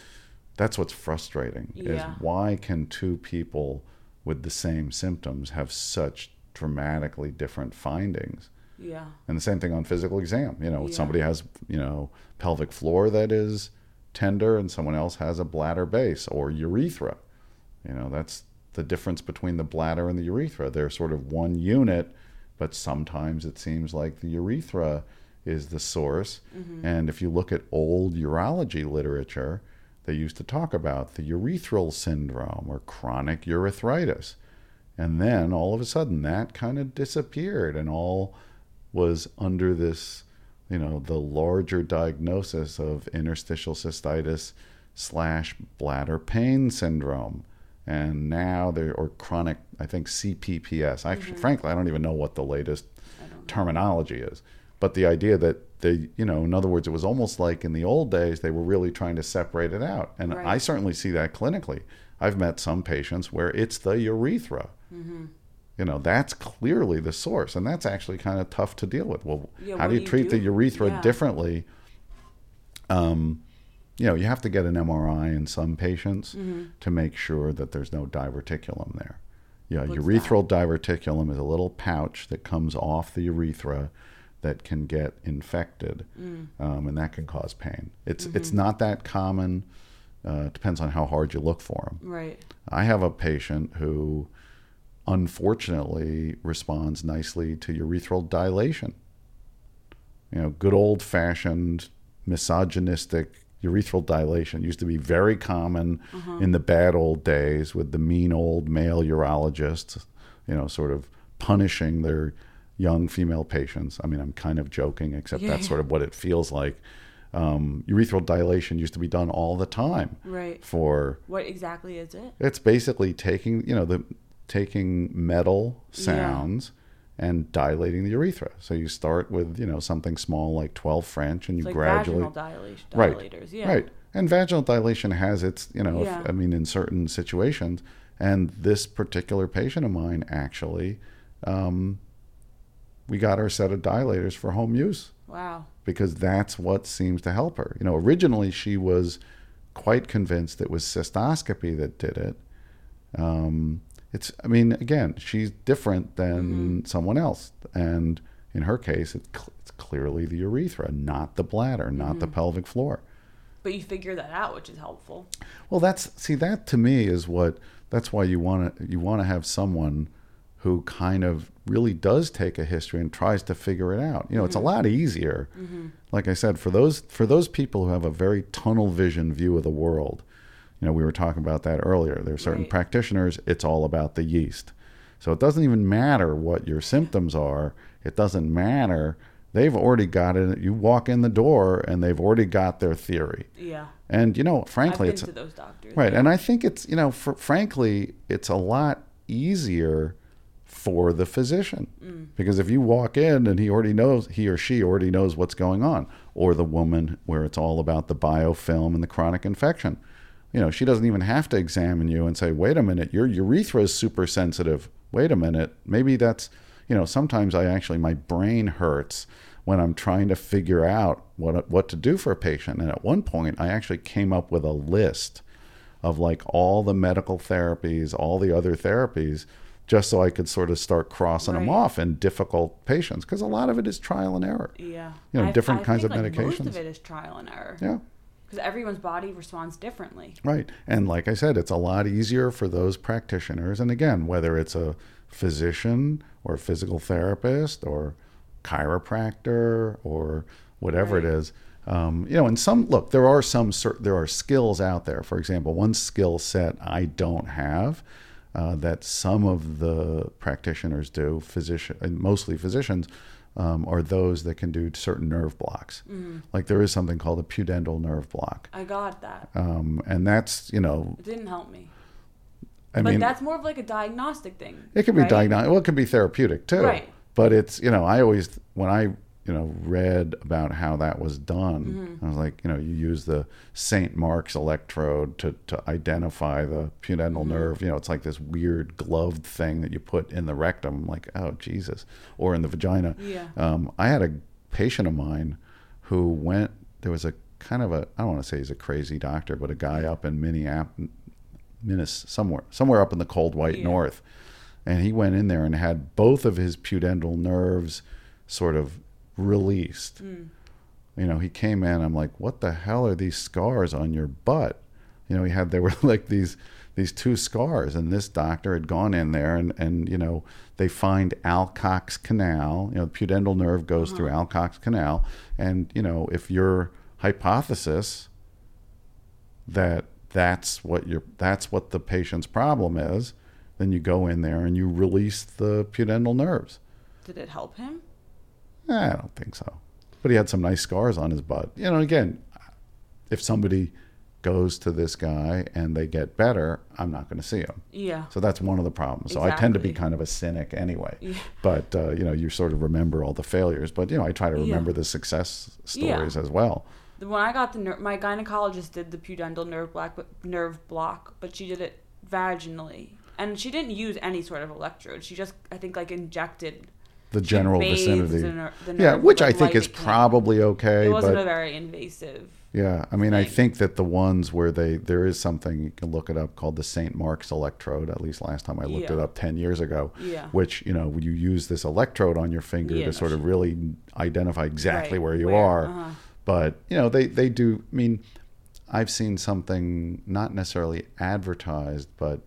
frustrating, is why can 2 people with the same symptoms have such dramatically different findings? Yeah. And the same thing on physical exam. You know, somebody has, you know, pelvic floor that is tender and someone else has a bladder base or urethra. You know, that's the difference between the bladder and the urethra. They're sort of one unit, but sometimes it seems like the urethra is the source. Mm-hmm. And if you look at old urology literature, they used to talk about the urethral syndrome or chronic urethritis. And then all of a sudden that kind of disappeared and all was under this, you know, the larger diagnosis of interstitial cystitis / bladder pain syndrome. And now or chronic, I think CPPS. Actually, mm-hmm. frankly, I don't even know what the latest terminology is. But the idea that they, you know, in other words, it was almost like in the old days, they were really trying to separate it out. And I certainly see that clinically. I've met some patients where it's the urethra. Mm-hmm. You know, that's clearly the source. And that's actually kind of tough to deal with. Well, how do you treat the urethra differently? you know, you have to get an MRI in some patients mm-hmm. to make sure that there's no diverticulum there. Yeah, what's urethral that? Diverticulum is a little pouch that comes off the urethra that can get infected, and that can cause pain. It's mm-hmm. it's not that common. Depends on how hard you look for them. Right. I have a patient who, unfortunately, responds nicely to urethral dilation. You know, good old-fashioned, misogynistic urethral dilation used to be very common uh-huh. in the bad old days with the mean old male urologists, you know, sort of punishing their young female patients. I mean, I'm kind of joking, except that's sort of what it feels like. Urethral dilation used to be done all the time. Right. For what exactly is it? It's basically taking, you know, taking metal sounds and dilating the urethra. So you start with, you know, something small like 12 French, and it's you like gradually dilators. Yeah. Right. And vaginal dilation has its, you know, if, I mean, in certain situations. And this particular patient of mine actually, we got her set of dilators for home use. Wow. Because that's what seems to help her. You know, originally she was quite convinced it was cystoscopy that did it. It's, I mean, again, she's different than mm-hmm. someone else. And in her case, it's clearly the urethra, not the bladder, not mm-hmm. the pelvic floor. But you figure that out, which is helpful. Well, that to me is what, that's why you want to have someone who kind of really does take a history and tries to figure it out. You know, mm-hmm. it's a lot easier. Mm-hmm. Like I said, for those people who have a very tunnel vision view of the world, you know, we were talking about that earlier. There are certain practitioners, it's all about the yeast. So it doesn't even matter what your symptoms are. It doesn't matter. They've already got it. You walk in the door and they've already got their theory. Yeah. And, you know, frankly, I've been to those doctors. Right. And I think it's, you know, frankly, it's a lot easier for the physician, because if you walk in and he or she already knows what's going on, or the woman where it's all about the biofilm and the chronic infection, you know, she doesn't even have to examine you and say, wait a minute, your urethra is super sensitive. Wait a minute, maybe that's, you know, sometimes my brain hurts when I'm trying to figure out what to do for a patient. And at one point I actually came up with a list of like all the medical therapies, all the other therapies, just so I could sort of start crossing them off in difficult patients, because a lot of it is trial and error. Yeah. You know, different kinds of medications. Most of it is trial and error. Yeah. Because everyone's body responds differently. Right. And like I said, it's a lot easier for those practitioners. And again, whether it's a physician or a physical therapist or chiropractor or whatever it is, you know, and there are skills out there. For example, one skill set I don't have, that some of the practitioners do, mostly physicians, are those that can do certain nerve blocks. Mm-hmm. Like there is something called a pudendal nerve block. I got that. And that's, you know... It didn't help me. I mean, that's more of like a diagnostic thing. It could be diagnostic. Well, it could be therapeutic too. Right. But it's, you know, when I read about how that was done, mm-hmm. I was like, you know, you use the St. Mark's electrode to identify the pudendal mm-hmm. nerve. You know, it's like this weird gloved thing that you put in the rectum, like, oh, Jesus, or in the vagina. Yeah. I had a patient of mine who there was a kind of a, I don't want to say he's a crazy doctor, but a guy up in Minneapolis, somewhere up in the cold white north. And he went in there and had both of his pudendal nerves sort of released. You know, he came in, I'm like, what the hell are these scars on your butt? You know, they were like these two scars, and this doctor had gone in there and you know, they find Alcock's canal. You know, the pudendal nerve goes through Alcock's canal, and you know, if your hypothesis that that's what the patient's problem is, then you go in there and you release the pudendal nerves. Did it help him? I don't think so. But he had some nice scars on his butt. You know, again, if somebody goes to this guy and they get better, I'm not going to see him. Yeah. So that's one of the problems. Exactly. So I tend to be kind of a cynic anyway. Yeah. But, you know, you sort of remember all the failures. But, you know, I try to remember the success stories as well. When I got my gynecologist did the pudendal nerve block, but she did it vaginally. And she didn't use any sort of electrode. She just, I think, like injected... The general vicinity. The nerve, which I think is probably okay. It wasn't a very invasive Yeah, I mean, thing. I think that the ones where there is something, you can look it up, called the St. Mark's electrode, at least last time I looked it up 10 years ago, which, you know, you use this electrode on your finger to sort of really identify exactly where you are. Uh-huh. But, you know, they do, I mean, I've seen something not necessarily advertised, but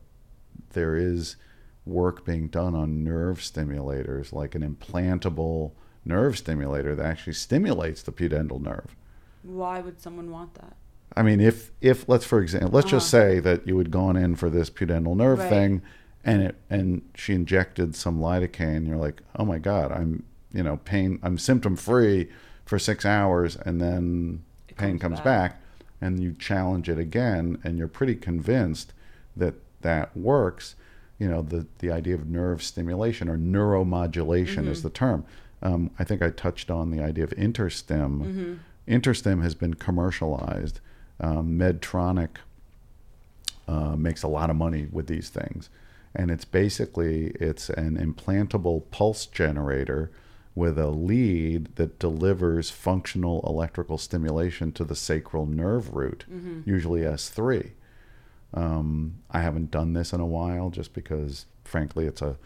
there is work being done on nerve stimulators, like an implantable nerve stimulator that actually stimulates the pudendal nerve. Why would someone want that? I mean, if let's, for example, let's just say that you had gone in for this pudendal nerve thing, and she injected some lidocaine, and you're like, oh my God, I'm, you know, pain, I'm symptom free for 6 hours, and then pain comes back, and you challenge it again, and you're pretty convinced that that works. You know, the idea of nerve stimulation or neuromodulation is the term. I think I touched on the idea of InterStim. InterStim has been commercialized. Medtronic makes a lot of money with these things, and it's basically an implantable pulse generator with a lead that delivers functional electrical stimulation to the sacral nerve root, usually S3. I haven't done this in a while, just because, frankly, it's a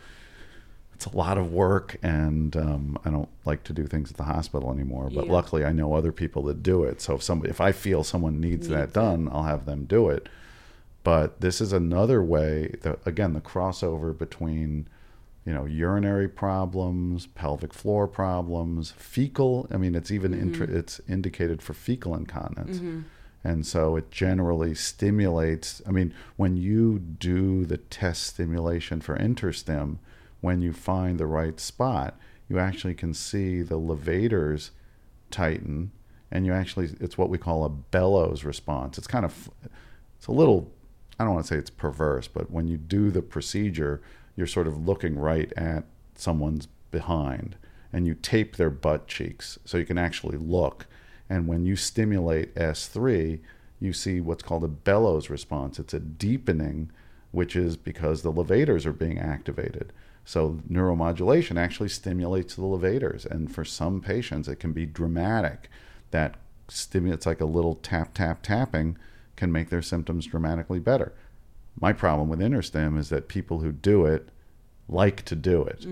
lot of work, and I don't like to do things at the hospital anymore, but luckily I know other people that do it. So if I feel someone needs that done, I'll have them do it. But this is another way, again, the crossover between, you know, urinary problems, pelvic floor problems, fecal, I mean, it's even it's indicated for fecal incontinence. And so it generally stimulates, I mean, when you do the test stimulation for InterStim, when you find the right spot, you actually can see the levators tighten, and you actually, it's what we call a bellows response. It's kind of, it's a little, I don't want to say it's perverse, but when you do the procedure, you're sort of looking right at someone's behind, and you tape their butt cheeks so you can actually look. And when you stimulate S3, you see what's called a bellows response. It's a deepening, which is because the levators are being activated. So neuromodulation actually stimulates the levators, and for some patients it can be dramatic. That stimulates, like a little tap, tap, tapping can make their symptoms dramatically better. My problem with InterStim is that people who do it like to do it.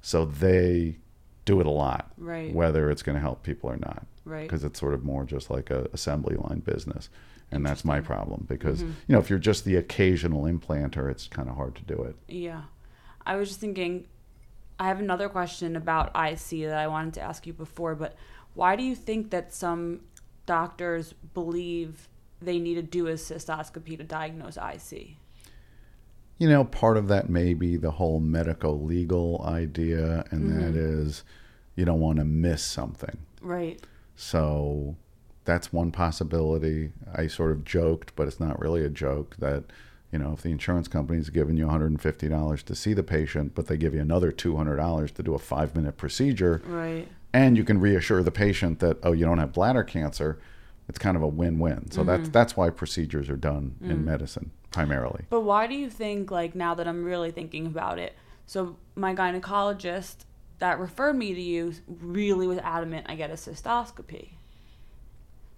So they do it a lot, whether it's going to help people or not, because it's sort of more just like a assembly line business. And that's my problem, because you know, if you're just the occasional implanter, it's kind of hard to do it. Yeah. I was just thinking, I have another question about IC that I wanted to ask you before, but why do you think that some doctors believe they need to do a cystoscopy to diagnose IC? You know, part of that may be the whole medico-legal idea, and that is you don't want to miss something. Right. So that's one possibility. I sort of joked, but it's not really a joke, that, you know, if the insurance company's giving you $150 to see the patient, but they give you another $200 to do a 5-minute procedure, and you can reassure the patient that, oh, you don't have bladder cancer, it's kind of a win-win. So that's why procedures are done in medicine primarily. But why do you think, like, now that I'm really thinking about it, so my gynecologist that referred me to you really was adamant I get a cystoscopy.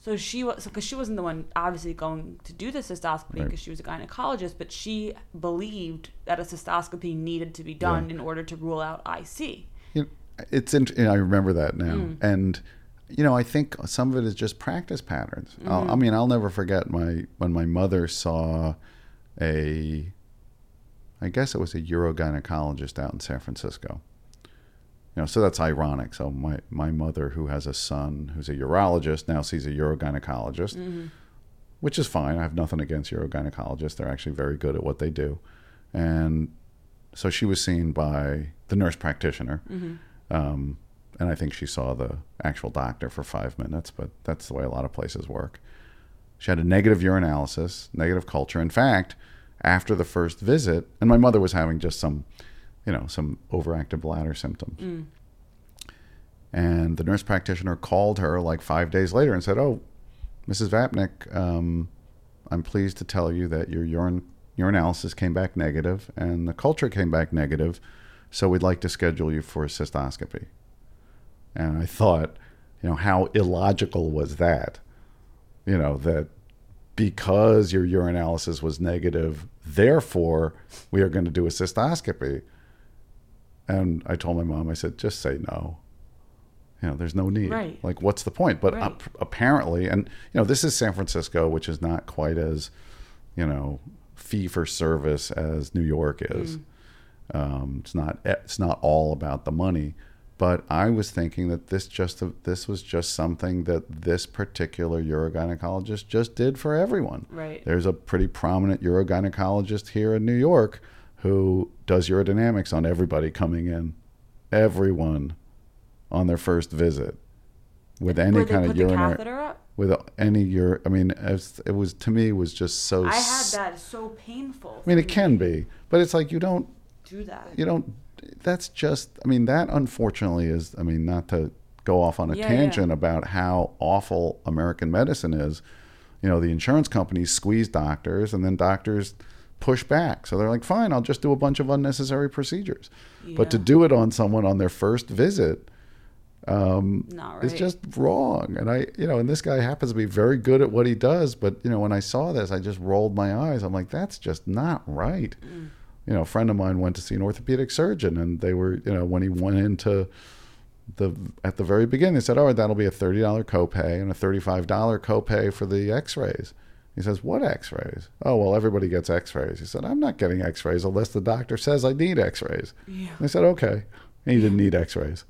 So she was, because she wasn't the one obviously going to do the cystoscopy, because she was a gynecologist, but she believed that a cystoscopy needed to be done in order to rule out IC. You know, it's I remember that now, and you know, I think some of it is just practice patterns. I mean, I'll never forget when my mother saw I guess it was a urogynecologist out in San Francisco. You know, so that's ironic. So my mother, who has a son who's a urologist, now sees a urogynecologist, which is fine. I have nothing against urogynecologists. They're actually very good at what they do. And so she was seen by the nurse practitioner. And I think she saw the actual doctor for 5 minutes, but that's the way a lot of places work. She had a negative urinalysis, negative culture. In fact, after the first visit, and my mother was having just some, you know, some overactive bladder symptoms. And the nurse practitioner called her like 5 days later and said, oh, Mrs. Vapnick, I'm pleased to tell you that your urinalysis came back negative and the culture came back negative, so we'd like to schedule you for a cystoscopy. And I thought, you know, how illogical was that? you know, that because your urinalysis was negative, therefore we are going to do a cystoscopy. And I told my mom, I said, just say no. You know, there's no need. Right. Like, what's the point? But right. Apparently, and, you know, this is San Francisco, which is not quite as, you know, fee for service as New York is. Mm. It's not all about the money. But I was thinking that this was just something that this particular urogynecologist just did for everyone. Right. There's a pretty prominent urogynecologist here in New York who does urodynamics on everybody coming in, everyone on their first visit with any kind of urinary. With any urine, I mean, it was, to me, was just so. I had that so painful. I mean, it can be, but it's like you don't do that. You don't. That's just. I mean, that unfortunately is. I mean, not to go off on a tangent about how awful American medicine is. You know, the insurance companies squeeze doctors, and then doctors push back. So they're like, "Fine, I'll just do a bunch of unnecessary procedures." Yeah. But to do it on someone on their first visit. Not right. It's just wrong. And I, you know, and this guy happens to be very good at what he does, but you know, when I saw this, I just rolled my eyes. I'm like, that's just not right. Mm. You know, a friend of mine went to see an orthopedic surgeon, and they were, you know, when he went into at the very beginning, they said, "Oh, that'll be a $30 copay and a $35 copay for the x-rays." He says, "What x-rays?" "Oh, well, everybody gets x-rays." He said, "I'm not getting x-rays unless the doctor says I need x-rays." Yeah. And I said, "Okay." And he didn't need x-rays.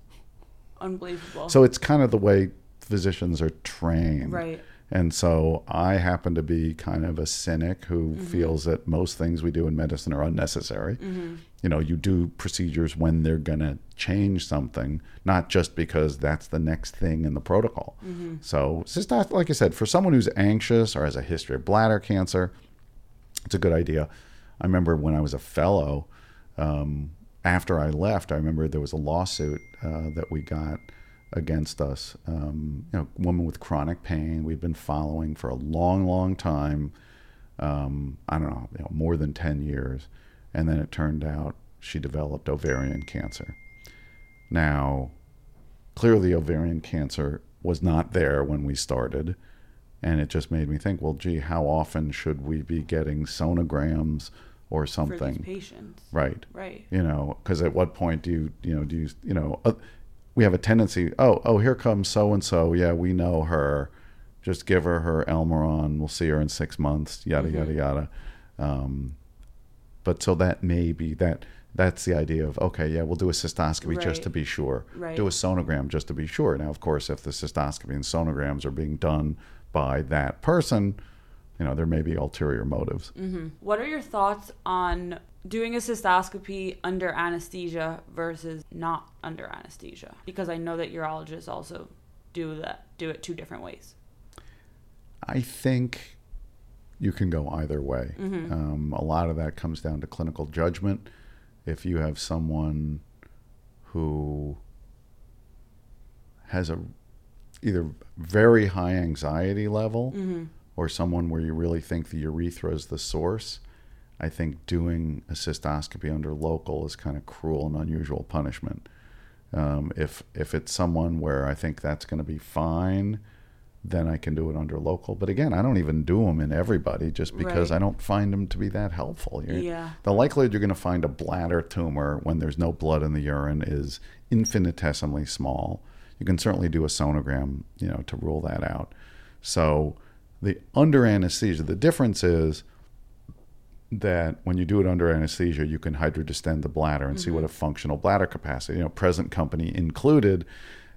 Unbelievable. So it's kind of the way physicians are trained. Right. And so I happen to be kind of a cynic who mm-hmm. feels that most things we do in medicine are unnecessary. Mm-hmm. You know, you do procedures when they're going to change something, not just because that's the next thing in the protocol. Mm-hmm. So it's just not, like I said, for someone who's anxious or has a history of bladder cancer, it's a good idea. I remember when I was a fellow, after I left, I remember there was a lawsuit that we got against us. You know, woman with chronic pain we've been following for a long, long time. I don't know, you know, more than 10 years. And then it turned out she developed ovarian cancer. Now, clearly ovarian cancer was not there when we started. And it just made me think, well, gee, how often should we be getting sonograms or something for these patients? Right You know, because at what point do you we have a tendency, oh here comes so and so, yeah, we know her, just give her Elmiron, we'll see her in 6 months, yada mm-hmm. yada yada. But so that may be that's the idea of, okay, yeah, we'll do a cystoscopy right. just to be sure, right. do a sonogram just to be sure. Now of course, if the cystoscopy and sonograms are being done by that person, you know, there may be ulterior motives. Mm-hmm. What are your thoughts on doing a cystoscopy under anesthesia versus not under anesthesia? Because I know that urologists also do it two different ways. I think you can go either way. Mm-hmm. A lot of that comes down to clinical judgment. If you have someone who has a either very high anxiety level, mm-hmm. or someone where you really think the urethra is the source, I think doing a cystoscopy under local is kind of cruel and unusual punishment. If it's someone where I think that's going to be fine, then I can do it under local. But again, I don't even do them in everybody just because right. I don't find them to be that helpful. Yeah. The likelihood you're going to find a bladder tumor when there's no blood in the urine is infinitesimally small. You can certainly do a sonogram, you know, to rule that out. So the under anesthesia, the difference is that when you do it under anesthesia, you can hydrodistend the bladder and mm-hmm. see what a functional bladder capacity, you know, present company included.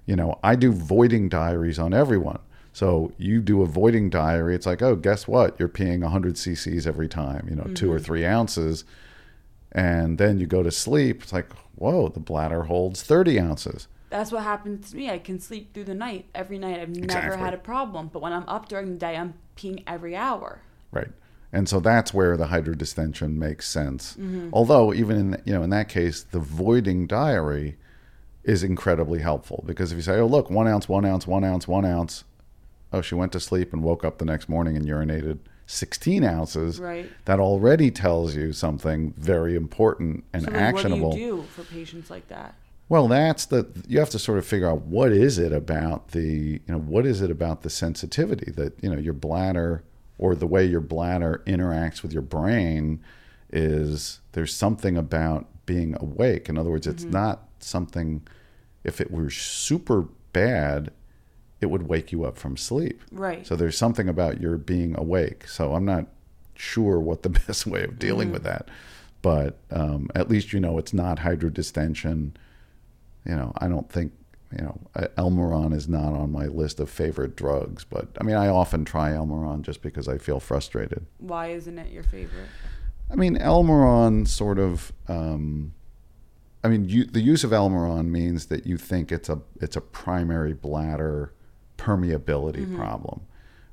You know, I do voiding diaries on everyone. So you do a voiding diary, it's like, oh, guess what? You're peeing 100 cc's every time, you know, mm-hmm. 2 or 3 ounces. And then you go to sleep. It's like, whoa, the bladder holds 30 ounces. That's what happens to me. I can sleep through the night. Every night. I've never had a problem. But when I'm up during the day, I'm peeing every hour. Right. And so that's where the hydrodistension makes sense. Mm-hmm. Although even in, you know, in that case, the voiding diary is incredibly helpful. Because if you say, oh, look, 1 ounce. Oh, she went to sleep and woke up the next morning and urinated 16 ounces. Right. That already tells you something very important and actionable. What do you do for patients like that? Well, that's the, you have to sort of figure out what is it about the, you know, what is it about the sensitivity that, you know, your bladder or the way your bladder interacts with your brain is, there's something about being awake. In other words, it's not something, if it were super bad, it would wake you up from sleep. Right. So there's something about your being awake. So I'm not sure what the best way of dealing with that, but at least, you know, it's not hydrodistension. You know, I don't think, you know, Elmiron is not on my list of favorite drugs, but I mean, I often try Elmiron just because I feel frustrated. Why isn't it your favorite? I mean, Elmiron sort of, I mean, the use of Elmiron means that you think it's a primary bladder permeability problem,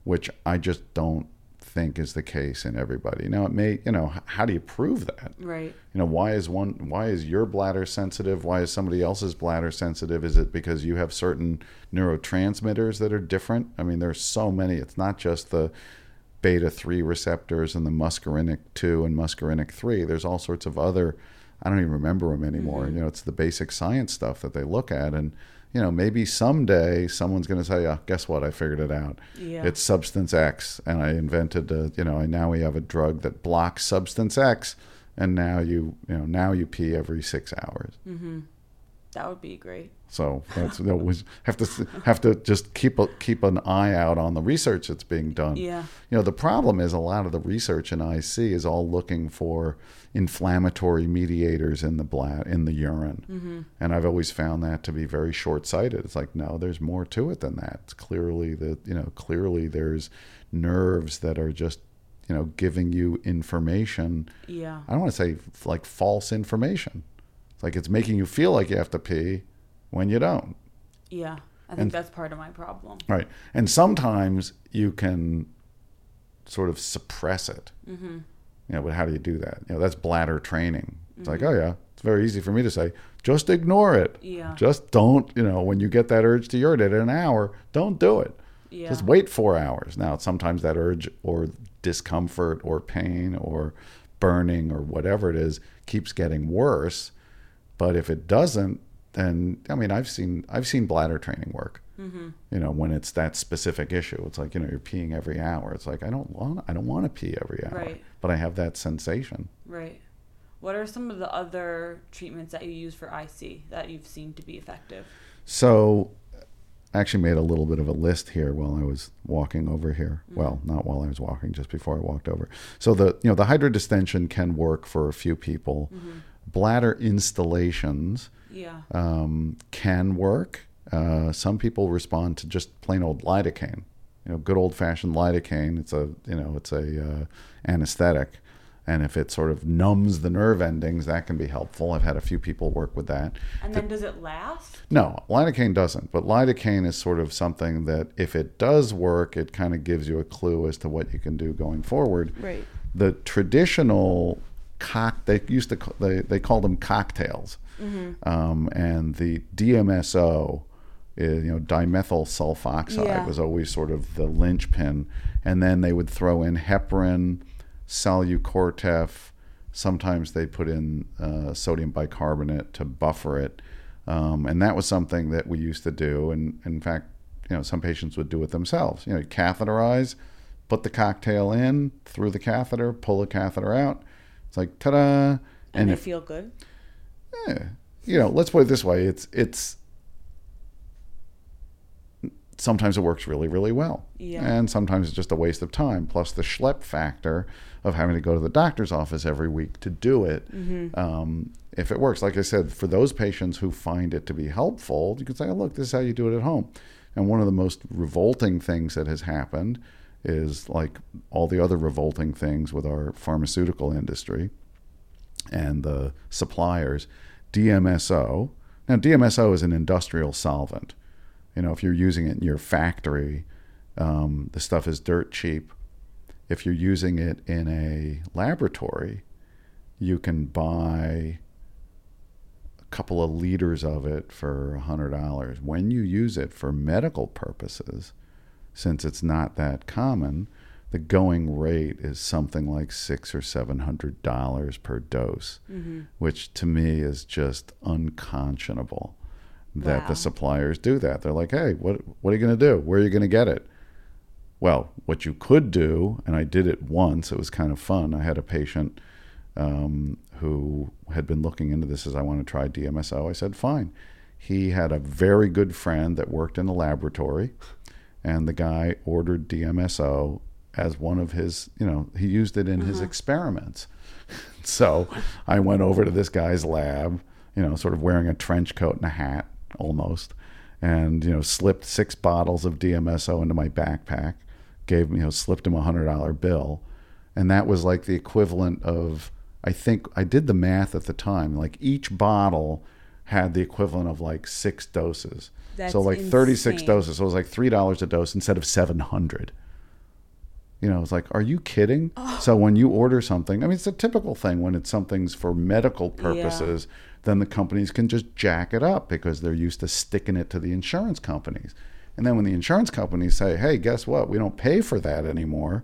which I just don't think is the case in everybody. Now, it may, you know, how do you prove that? Right. You know, why is your bladder sensitive? Why is somebody else's bladder sensitive? Is it because you have certain neurotransmitters that are different? I mean, there's so many. It's not just the beta-3 receptors and the muscarinic-2 and muscarinic-3. There's all sorts of other, I don't even remember them anymore. You know, it's the basic science stuff that they look at. And, you know, maybe someday someone's going to say, oh, guess what? I figured it out. Yeah. It's substance X. And I invented now we have a drug that blocks substance X. And now you pee every 6 hours. Mm-hmm. That would be great. So we have to just keep an eye out on the research that's being done. Yeah. You know, the problem is a lot of the research in IC is all looking for inflammatory mediators in the urine, and I've always found that to be very short-sighted. It's like, no, there's more to it than that. It's clearly there's nerves that are just, you know, giving you information. Yeah. I don't want to say like false information. It's like it's making you feel like you have to pee when you don't. Yeah, I think that's part of my problem. Right. And sometimes you can sort of suppress it. Mm-hmm. You know, but how do you do that? You know, that's bladder training. It's like, oh, yeah, it's very easy for me to say, just ignore it. Yeah. Just don't, you know, when you get that urge to urinate in an hour, don't do it. Yeah. Just wait 4 hours. Now, sometimes that urge or discomfort or pain or burning or whatever it is keeps getting worse. But if it doesn't, then, I mean, I've seen bladder training work, you know, when it's that specific issue. It's like, you know, you're peeing every hour. It's like, I don't want to pee every hour, right, but I have that sensation. Right. What are some of the other treatments that you use for IC that you've seen to be effective? So I actually made a little bit of a list here while I was walking over here. Mm-hmm. Well, not while I was walking, just before I walked over. So the hydrodistension can work for a few people. Mm-hmm. Bladder installations can work. Some people respond to just plain old lidocaine, you know, good old-fashioned lidocaine. It's a, you know, it's a anesthetic, and if it sort of numbs the nerve endings, that can be helpful. I've had a few people work with that. And then does it last? No, lidocaine doesn't, but lidocaine is sort of something that if it does work, it kind of gives you a clue as to what you can do going forward. Right. The traditional they call them cocktails, and the DMSO, you know, dimethyl sulfoxide was always sort of the linchpin, and then they would throw in heparin, salucortef. Sometimes they put in sodium bicarbonate to buffer it, and that was something that we used to do. And in fact, you know, some patients would do it themselves. You know, catheterize, put the cocktail in through the catheter, pull the catheter out. It's like, ta-da. And they feel good? Yeah. You know, let's put it this way. It's sometimes it works really, really well. Yeah. And sometimes it's just a waste of time, plus the schlep factor of having to go to the doctor's office every week to do it. Mm-hmm. If it works, like I said, for those patients who find it to be helpful, you can say, oh, look, this is how you do it at home. And one of the most revolting things that has happened is like all the other revolting things with our pharmaceutical industry and the suppliers, DMSO. Now, DMSO is an industrial solvent. You know, if you're using it in your factory, the stuff is dirt cheap. If you're using it in a laboratory, you can buy a couple of liters of it for $100. When you use it for medical purposes, since it's not that common, the going rate is something like $600 or $700 per dose, mm-hmm. which to me is just unconscionable that wow. the suppliers do that. They're like, hey, what are you going to do? Where are you going to get it? Well, what you could do, and I did it once, it was kind of fun. I had a patient who had been looking into this as I want to try DMSO. I said, fine. He had a very good friend that worked in a laboratory, and the guy ordered DMSO as one of his, he used it in uh-huh. his experiments. So I went over to this guy's lab, sort of wearing a trench coat and a hat almost, and slipped 6 bottles of DMSO into my backpack, gave me slipped him $100 bill, and that was like the equivalent of, I think I did the math at the time, like each bottle had the equivalent of like 6 doses. That's so like insane. 36 doses, so it was like $3 a dose instead of $700. It's like, are you kidding? Oh. So when you order something, it's a typical thing when something's for medical purposes, then the companies can just jack it up because they're used to sticking it to the insurance companies. And then when the insurance companies say, hey, guess what? We don't pay for that anymore.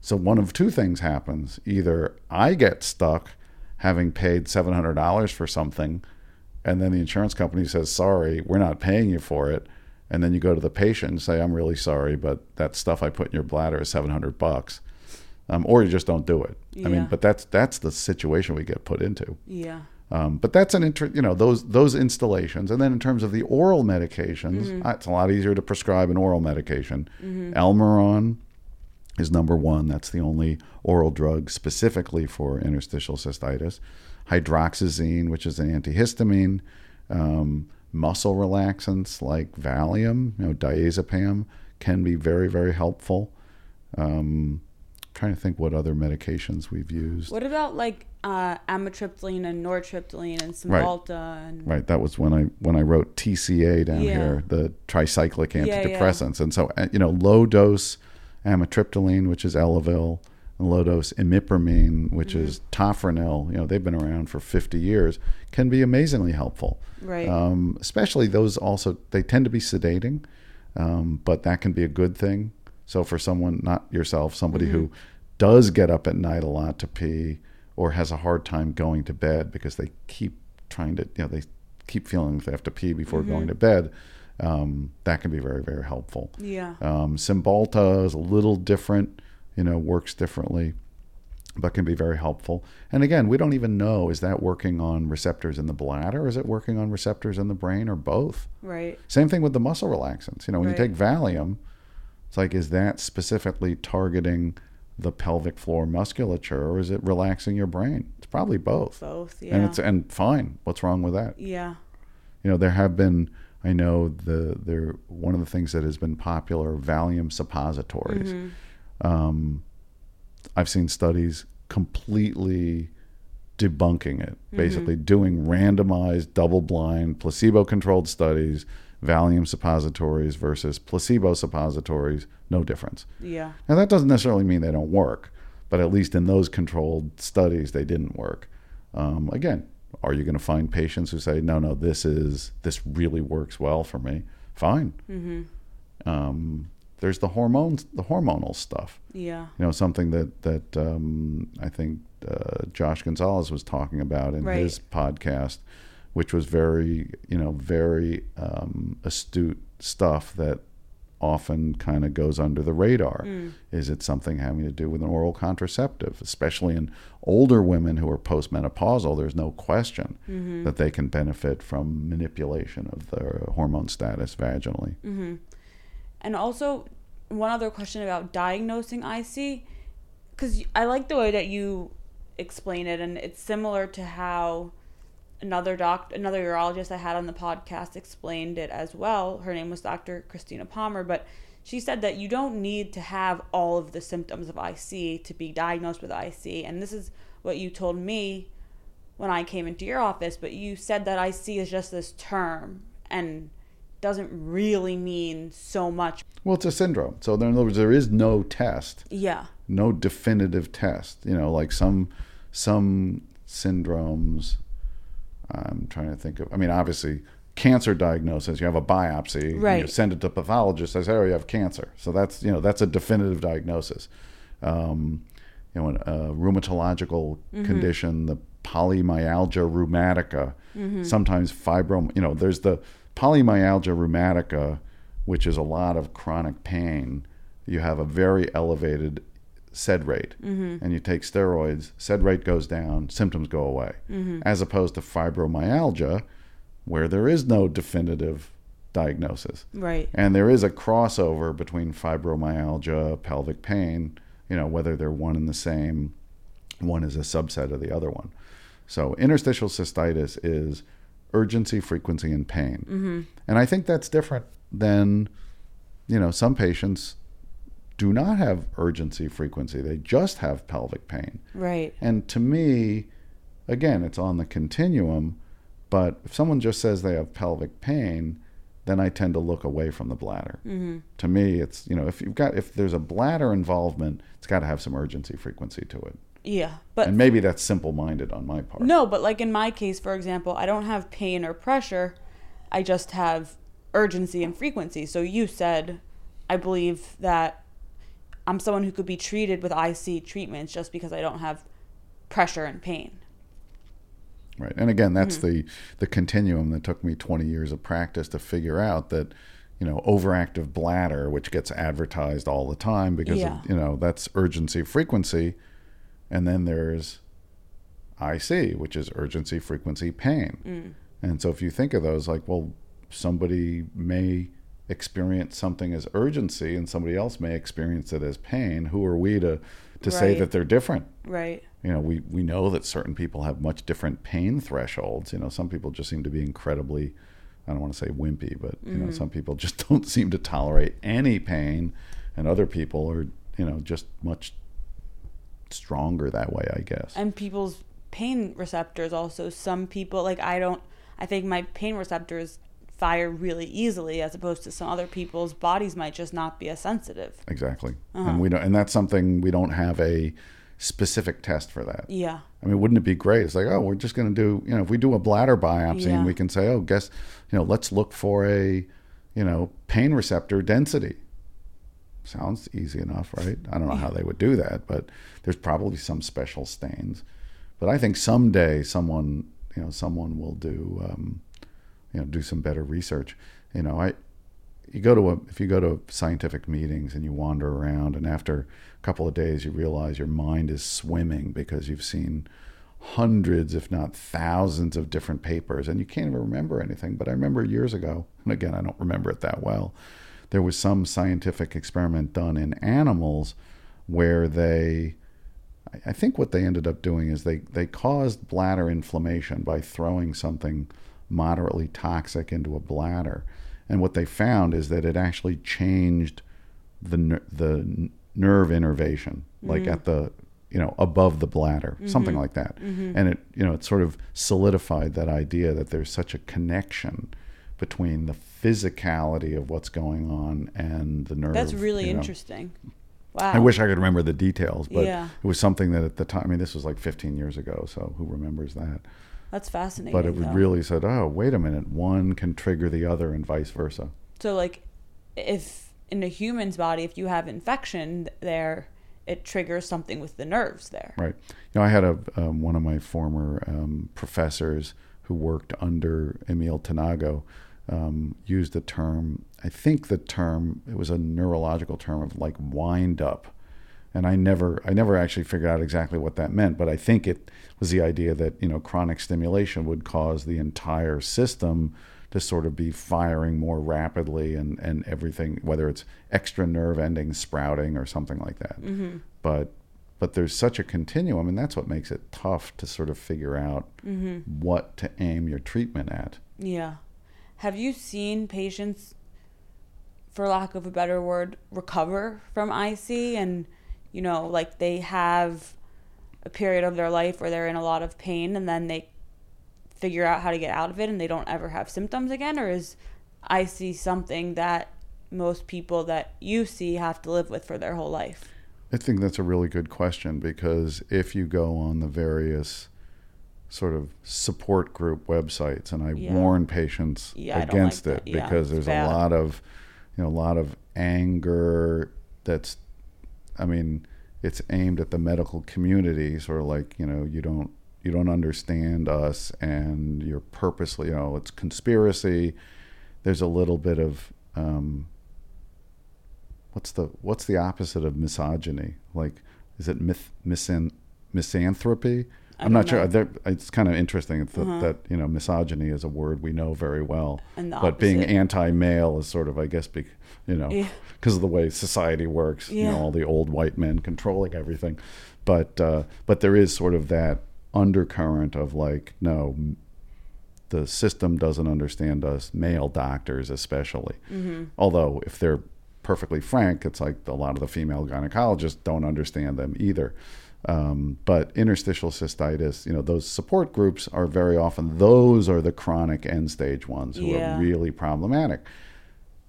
So one of 2 things happens. Either I get stuck having paid $700 for something, and then the insurance company says, sorry, we're not paying you for it. And then you go to the patient and say, I'm really sorry, but that stuff I put in your bladder is $700. Or you just don't do it. Yeah. But that's the situation we get put into. Yeah. But that's an those installations. And then in terms of the oral medications, mm-hmm. It's a lot easier to prescribe an oral medication. Mm-hmm. Elmiron is number 1. That's the only oral drug specifically for interstitial cystitis. Hydroxyzine, which is an antihistamine. Muscle relaxants like Valium, diazepam can be very, very helpful. Trying to think what other medications we've used. What about like amitriptyline and nortriptyline and Cymbalta? And... Right, that was when I wrote TCA down here, the tricyclic antidepressants. Yeah. And so, low dose amitriptyline, which is Elavil, and low dose imipramine, which mm-hmm. is Tofranil, they've been around for 50 years, can be amazingly helpful. Right. Especially those also, they tend to be sedating, but that can be a good thing. So for someone, not yourself, somebody mm-hmm. who does get up at night a lot to pee or has a hard time going to bed because they keep trying to, they keep feeling they have to pee before mm-hmm. going to bed, that can be very, very helpful. Yeah. Cymbalta is a little different. Works differently, but can be very helpful. And again, we don't even know, is that working on receptors in the bladder? Or is it working on receptors in the brain or both? Right. Same thing with the muscle relaxants. When you take Valium, it's like, is that specifically targeting the pelvic floor musculature or is it relaxing your brain? It's probably both. Both, yeah. And fine, what's wrong with that? Yeah. There have been, I know one of the things that has been popular, Valium suppositories. Mm-hmm. I've seen studies completely debunking it, mm-hmm. basically doing randomized, double-blind, placebo-controlled studies, Valium suppositories versus placebo suppositories, no difference. Yeah. Now, that doesn't necessarily mean they don't work, but at least in those controlled studies, they didn't work. Again, are you going to find patients who say, no, this really works well for me? Fine. Mm-hmm. There's the hormonal stuff. Yeah. Something that I think Josh Gonzalez was talking about in his podcast, which was very, very astute stuff that often kind of goes under the radar. Mm. Is it something having to do with an oral contraceptive, especially in older women who are postmenopausal? There's no question mm-hmm. that they can benefit from manipulation of their hormone status vaginally. Mm-hmm. And also, one other question about diagnosing IC, because I like the way that you explain it, and it's similar to how another urologist I had on the podcast explained it as well. Her name was Dr. Christina Palmer, but she said that you don't need to have all of the symptoms of IC to be diagnosed with IC, and this is what you told me when I came into your office, but you said that IC is just this term, and doesn't really mean so much. Well, it's a syndrome. So in other words, there is no test. Yeah. No definitive test. Like some syndromes, I'm trying to think of, obviously cancer diagnosis, you have a biopsy, right. You send it to pathologists, they say, oh, you have cancer. So that's a definitive diagnosis. a rheumatological mm-hmm. condition, the polymyalgia rheumatica, mm-hmm. sometimes fibrom. There's the polymyalgia rheumatica, which is a lot of chronic pain. You have a very elevated sed rate, mm-hmm. and you take steroids, sed rate goes down, symptoms go away, mm-hmm. as opposed to fibromyalgia, where there is no definitive diagnosis. Right. And there is a crossover between fibromyalgia, pelvic pain, whether they're one and the same, one is a subset of the other one. So interstitial cystitis is urgency, frequency, and pain. Mm-hmm. And I think that's different than, some patients do not have urgency, frequency. They just have pelvic pain. Right. And to me, again, it's on the continuum, but if someone just says they have pelvic pain, then I tend to look away from the bladder. Mm-hmm. To me, it's, if there's a bladder involvement, it's got to have some urgency, frequency to it. Yeah, but... And maybe that's simple-minded on my part. No, but like in my case, for example, I don't have pain or pressure. I just have urgency and frequency. So you said, I believe that I'm someone who could be treated with IC treatments just because I don't have pressure and pain. Right. And again, that's mm-hmm. the continuum that took me 20 years of practice to figure out that, overactive bladder, which gets advertised all the time because, of, that's urgency, frequency. And then there's IC, which is urgency, frequency, pain. Mm. And so if you think of those, somebody may experience something as urgency and somebody else may experience it as pain. Who are we to right. say that they're different? Right. We know that certain people have much different pain thresholds. Some people just seem to be incredibly, I don't want to say wimpy, but, mm-hmm. Some people just don't seem to tolerate any pain, and other people are, just much stronger that way, I guess. And people's pain receptors also. Some people, I think my pain receptors fire really easily as opposed to some other people's bodies might just not be as sensitive. Exactly. Uh-huh. And that's something we don't have a specific test for that. Yeah. I mean, wouldn't it be great? It's we're just going to do, if we do a bladder biopsy and we can say, let's look for a, pain receptor density. Sounds easy enough, right? I don't know how they would do that, but there's probably some special stains. But I think someday someone will do, do some better research. If you go to scientific meetings and you wander around, and after a couple of days you realize your mind is swimming because you've seen hundreds, if not thousands, of different papers, and you can't even remember anything. But I remember years ago, and again, I don't remember it that well, there was some scientific experiment done in animals where I think what they ended up doing is they caused bladder inflammation by throwing something moderately toxic into a bladder. And what they found is that it actually changed the nerve innervation, like mm-hmm. at the, above the bladder, mm-hmm. something like that. Mm-hmm. And it, it sort of solidified that idea that there's such a connection between the physicality of what's going on and the nerve. That's really interesting. Wow. I wish I could remember the details, but it was something that at the time, this was 15 years ago, so who remembers that? That's fascinating. But it was really said, oh, wait a minute, one can trigger the other and vice versa. So if in a human's body, if you have infection there, it triggers something with the nerves there. Right. I had one of my former professors who worked under Emil Tanago, used the term, it was a neurological term of wind up. And I never actually figured out exactly what that meant, but I think it was the idea that, chronic stimulation would cause the entire system to sort of be firing more rapidly and everything, whether it's extra nerve endings sprouting or something like that. Mm-hmm. But there's such a continuum, and that's what makes it tough to sort of figure out mm-hmm. what to aim your treatment at. Yeah. Have you seen patients, for lack of a better word, recover from IC and... they have a period of their life where they're in a lot of pain and then they figure out how to get out of it and they don't ever have symptoms again? Or is IC something that most people that you see have to live with for their whole life? I think that's a really good question, because if you go on the various sort of support group websites, and I warn patients against it because there's a lot of anger that's it's aimed at the medical community, sort of like, you know, you don't understand us, and you're purposely, you know, it's conspiracy. There's a little bit of what's the opposite of misogyny? Like, is it misanthropy? I'm not sure. It's kind of interesting that you know, misogyny is a word we know very well, but being anti-male is sort of, I guess, you know, because of the way society works, you know, all the old white men controlling everything. But there is sort of that undercurrent of like, no, the system doesn't understand us, male doctors especially. Mm-hmm. Although if they're perfectly frank, it's like a lot of the female gynecologists don't understand them either. But interstitial cystitis, you know, those support groups are very often, those are the chronic end stage ones who are really problematic.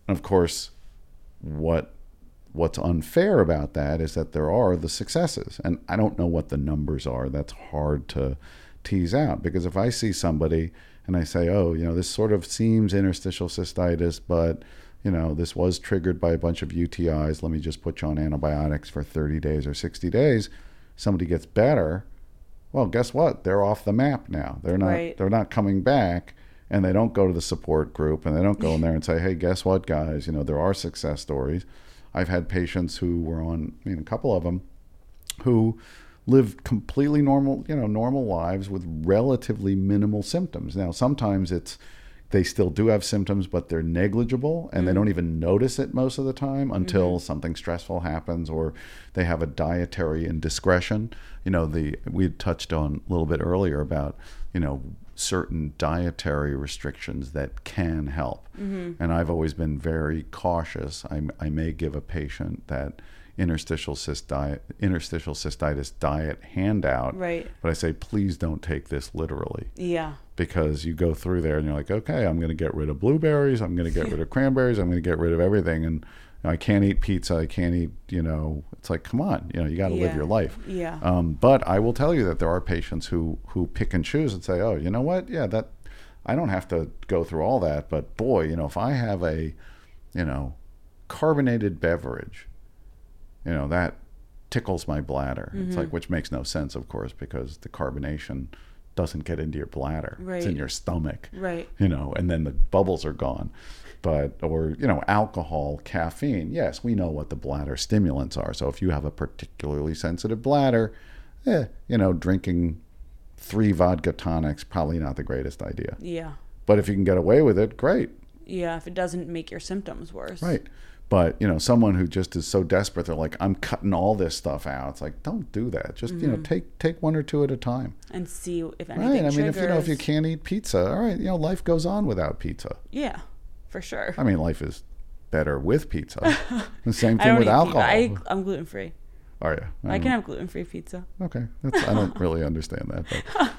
And of course, what's unfair about that is that there are the successes. And I don't know what the numbers are. That's hard to tease out, because if I see somebody and I say, oh, you know, this sort of seems interstitial cystitis, but you know, this was triggered by a bunch of UTIs, let me just put you on antibiotics for 30 days or 60 days. Somebody gets better, well, guess what? They're off the map now. They're not They're not coming back, and they don't go to the support group, and they don't go in there and say, hey, guess what, guys? You know, there are success stories. I've had patients who were on, I mean, a couple of them, who lived completely normal, you know, normal lives with relatively minimal symptoms. Now, sometimes they still do have symptoms, but they're negligible, and they don't even notice it most of the time until something stressful happens, or they have a dietary indiscretion. You know, we had touched on a little bit earlier about, you know, certain dietary restrictions that can help. Mm-hmm. And I've always been very cautious. I may give a patient that interstitial cystitis diet handout, but I say, please don't take this literally. Yeah. Because you go through there and you're like, okay, I'm going to get rid of blueberries, I'm going to get rid of cranberries, I'm going to get rid of everything, and I can't eat pizza, I can't eat, you know, it's like, come on, you know, you got to live your life. Yeah. But I will tell you that there are patients who pick and choose and say, oh, you know what, yeah, that I don't have to go through all that, but boy, you know, if I have a, you know, carbonated beverage, you know, that tickles my bladder. Mm-hmm. It's like, which makes no sense, of course, because the carbonation doesn't get into your bladder. Right. It's in your stomach. Right. You know, and then the bubbles are gone. Or, you know, alcohol, caffeine. Yes, we know what the bladder stimulants are. So if you have a particularly sensitive bladder, you know, drinking 3 vodka tonics, probably not the greatest idea. Yeah. But if you can get away with it, great. Yeah, if it doesn't make your symptoms worse. Right. But, you know, someone who just is so desperate, they're like, I'm cutting all this stuff out. It's like, don't do that. Just, you know, take one or two at a time. And see if anything triggers. I mean, if you can't eat pizza, all right, you know, life goes on without pizza. Yeah, for sure. I mean, life is better with pizza. The same thing with alcohol. I'm gluten-free. Are you? I can have gluten-free pizza. Okay. I don't really understand that, but...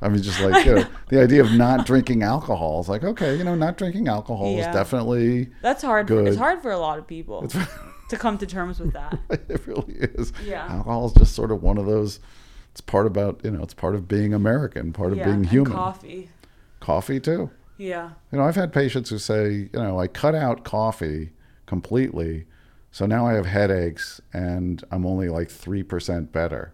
I mean, just like, you know, the idea of not drinking alcohol is like, okay, you know, not drinking alcohol is definitely that's hard. Good. It's hard for a lot of people to come to terms with that. It really is. Yeah. Alcohol is just sort of one of those. It's part of being American, part of being human. And coffee too. Yeah. You know, I've had patients who say, you know, I cut out coffee completely, so now I have headaches and I'm only like 3% better.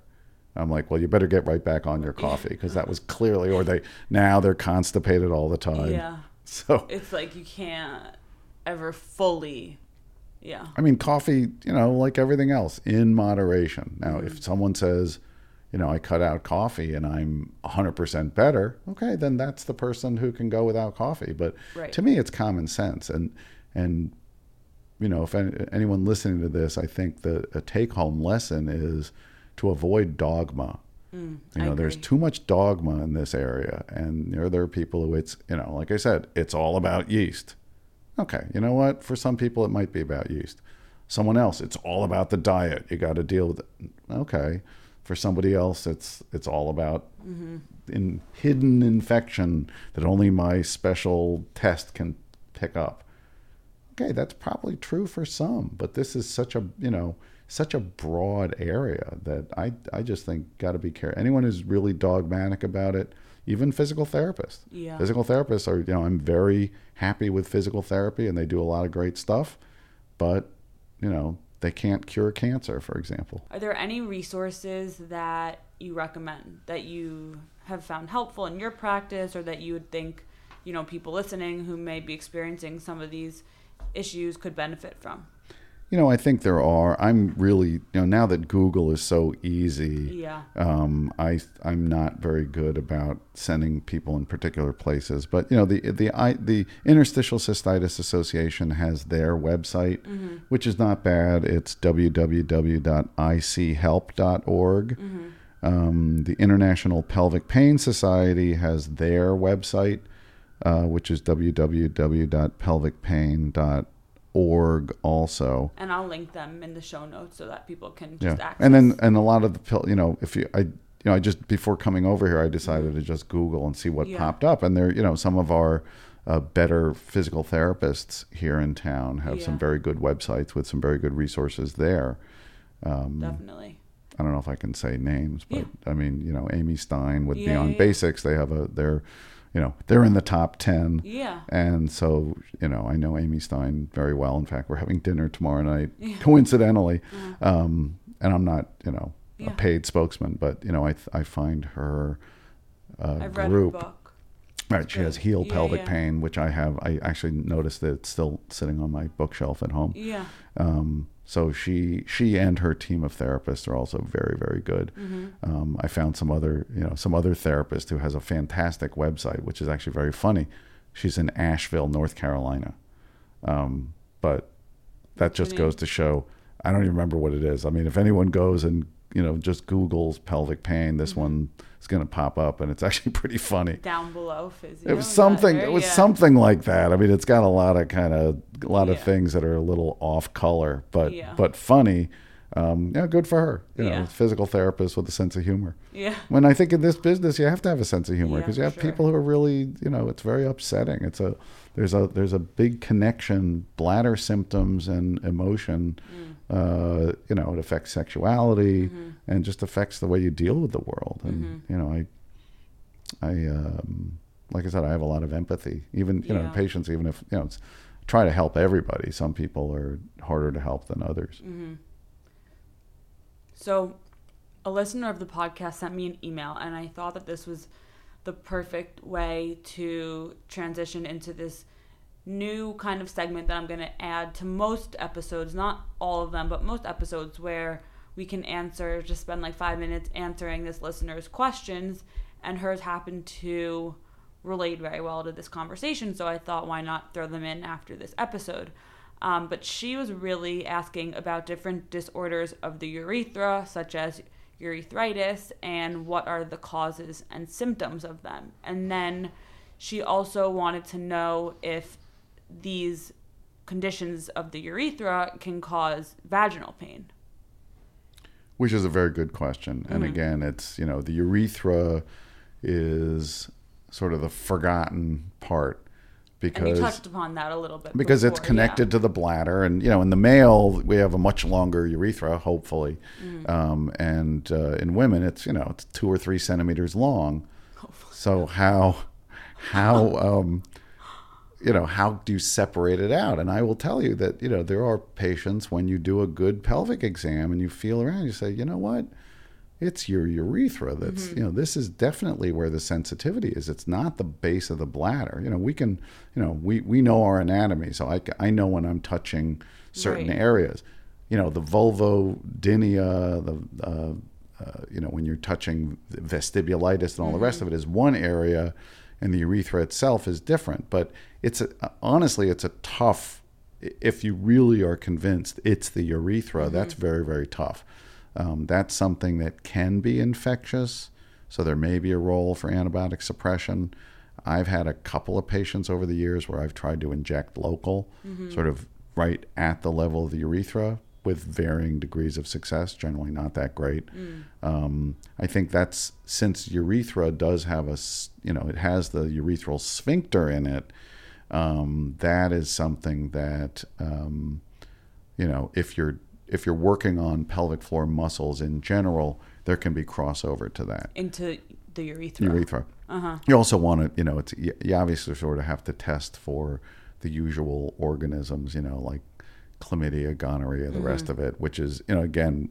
I'm like, well, you better get right back on your coffee, because that was clearly, or they're constipated all the time. Yeah. So it's like you can't ever fully, I mean, coffee, you know, like everything else, in moderation. Now, if someone says, you know, I cut out coffee and I'm 100% better, okay, then that's the person who can go without coffee. But to me, it's common sense. And you know, if anyone listening to this, I think a take-home lesson is to avoid dogma. You know, there's too much dogma in this area, and there are people who, it's, you know, like I said, it's all about yeast. Okay, you know what? For some people, it might be about yeast. Someone else, it's all about the diet. You got to deal with it. Okay, for somebody else, it's all about hidden infection that only my special test can pick up. Okay, that's probably true for some, but this is such a broad area that I just think got to be careful. Anyone who's really dogmatic about it, even physical therapists. Yeah. Physical therapists are, you know, I'm very happy with physical therapy and they do a lot of great stuff, but, you know, They can't cure cancer, for example. Are there any resources that you recommend that you have found helpful in your practice, or that you would think, you know, people listening who may be experiencing some of these issues could benefit from? You know, I think there are. I'm really, you know, now that Google is so easy, I'm not very good about sending people in particular places. But, you know, the Interstitial Cystitis Association has their website, mm-hmm. which is not bad. It's www.ichehelp.org. Mm-hmm. The International Pelvic Pain Society has their website, which is www.pelvicpain.org also. And I'll link them in the show notes so that people can just access. And a lot of the, you know, if you, I just, before coming over here, I decided to just Google and see what popped up. And there, you know, some of our better physical therapists here in town have some very good websites with some very good resources there. Definitely. I don't know if I can say names, but I mean, you know, Amy Stein with Beyond Basics, they have they're in the top 10. Yeah. And so, you know, I know Amy Stein very well. In fact, we're having dinner tomorrow night, coincidentally. Yeah. And I'm not, you know, a paid spokesman, but, you know, I find her group. I've read her book. Right. She has Heal Pelvic Pain, which I have. I actually noticed that it's still sitting on my bookshelf at home. Yeah. So she and her team of therapists are also very, very good. Mm-hmm. I found some other therapist who has a fantastic website, which is actually very funny. She's in Asheville, North Carolina. But that just goes to show, I don't even remember what it is. I mean, if anyone goes and, you know, just Googles pelvic pain, this mm-hmm. one is going to pop up, and it's actually pretty funny. Down below physio. It was something like that. I mean, it's got a lot of things that are a little off color, but funny. Good for her. You know, physical therapist with a sense of humor. Yeah. When I think in this business, you have to have a sense of humor because you have people who are really, you know, it's very upsetting. It's there's a big connection, bladder symptoms and emotion. Mm. You know, it affects sexuality mm-hmm. and just affects the way you deal with the world. And, mm-hmm. you know, I like I said, I have a lot of empathy, even, you know, patients, even if, you know, try to help everybody. Some people are harder to help than others. Mm-hmm. So a listener of the podcast sent me an email, and I thought that this was the perfect way to transition into this new kind of segment that I'm going to add to most episodes, not all of them, but most episodes, where we can answer, just spend like 5 minutes answering this listener's questions, and hers happened to relate very well to this conversation, so I thought, why not throw them in after this episode? But she was really asking about different disorders of the urethra, such as urethritis, and what are the causes and symptoms of them. And then she also wanted to know if these conditions of the urethra can cause vaginal pain. Which is a very good question. Mm-hmm. And again, it's, you know, the urethra is sort of the forgotten part. Because, and you touched upon that a little bit. Because before, it's connected to the bladder. And, you know, in the male, we have a much longer urethra, hopefully. Mm. And in women, it's, you know, it's 2 or 3 centimeters long. Hopefully. So how do you separate it out? And I will tell you that, you know, there are patients when you do a good pelvic exam and you feel around, you say, you know what? It's your urethra that's, mm-hmm. you know, this is definitely where the sensitivity is. It's not the base of the bladder. You know, we can, you know, we know our anatomy. So I know when I'm touching certain areas, you know, the vulvodynia, you know, when you're touching vestibulitis and all mm-hmm. the rest of it is one area, and the urethra itself is different. But it's honestly, it's a tough, if you really are convinced it's the urethra, mm-hmm. that's very, very tough. That's something that can be infectious, so there may be a role for antibiotic suppression. I've had a couple of patients over the years where I've tried to inject local, mm-hmm. sort of right at the level of the urethra, with varying degrees of success, generally not that great. Mm. I think that's, since urethra does have a, you know, it has the urethral sphincter in it, that is something that, you know, if you're working on pelvic floor muscles in general, there can be crossover to that. Into the urethra. Uh-huh. You also want to, you know, it's, you obviously sort of have to test for the usual organisms, you know, like chlamydia, gonorrhea, the rest of it, which is, you know, again,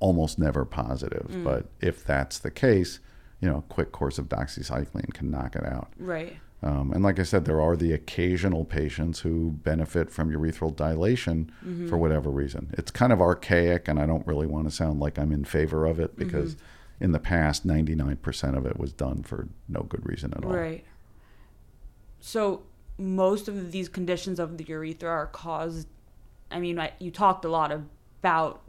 almost never positive. But if that's the case, you know, a quick course of doxycycline can knock it out. Right. And like I said, there are the occasional patients who benefit from urethral dilation for whatever reason. It's kind of archaic, and I don't really want to sound like I'm in favor of it, because in the past, 99% of it was done for no good reason at all. Right. So most of these conditions of the urethra are caused, I mean, you talked a lot about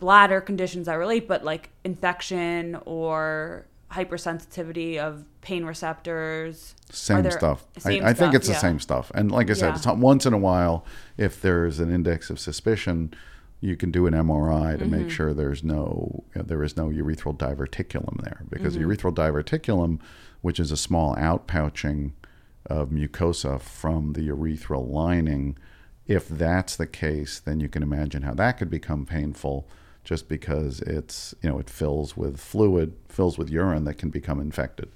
bladder conditions that relate, but like infection or hypersensitivity of pain receptors. Same stuff. I think it's the same stuff. And like I said, it's not, once in a while, if there's an index of suspicion, you can do an MRI to make sure there's no, there is no urethral diverticulum there, because urethral diverticulum, which is a small outpouching of mucosa from the urethral lining, if that's the case, then you can imagine how that could become painful, just because it's, you know, it fills with fluid, fills with urine that can become infected.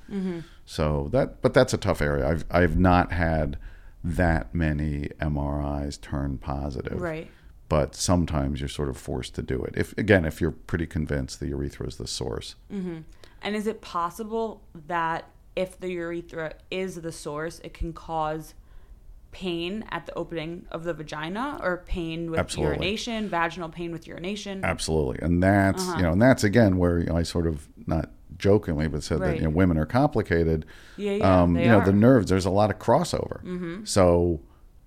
So that, but that's a tough area. I've not had that many MRIs turn positive. Right. But sometimes you're sort of forced to do it. If, again, if you're pretty convinced the urethra is the source. And is it possible that if the urethra is the source, it can cause pain at the opening of the vagina, or pain with urination, vaginal pain with urination? Absolutely. And that's, you know, and that's again where, you know, I sort of, not jokingly, but said that, you know, women are complicated. They you know, the nerves, there's a lot of crossover. So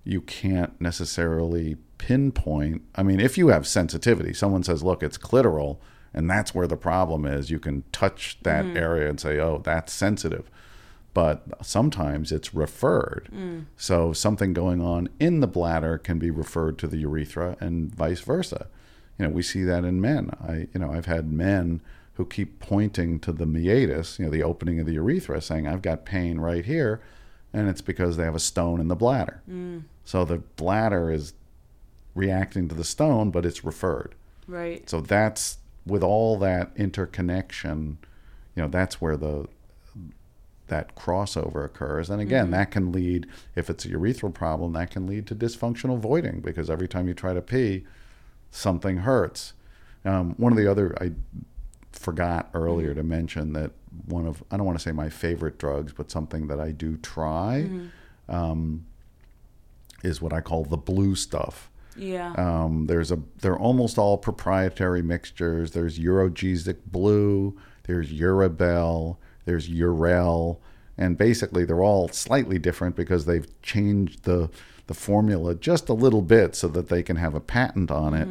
you can't necessarily pinpoint. I mean, if you have sensitivity, someone says, look, it's clitoral, and that's where the problem is, you can touch that area and say, oh, that's sensitive. But sometimes it's referred. So something going on in the bladder can be referred to the urethra, and vice versa. You know, we see that in men. I've had men who keep pointing to the meatus, you know, the opening of the urethra, saying, I've got pain right here, and it's because they have a stone in the bladder. So the bladder is reacting to the stone, but it's referred. Right. So that's, with all that interconnection, you know, that's where that crossover occurs. And again, that can lead, if it's a urethral problem, that can lead to dysfunctional voiding, because every time you try to pee, something hurts. One of the other, I forgot earlier to mention that one of, I don't want to say my favorite drugs, but something that I do try is what I call the blue stuff. They're almost all proprietary mixtures. There's Urogesic Blue, there's Urabel, there's Urel, and basically they're all slightly different because they've changed the formula just a little bit so that they can have a patent on it.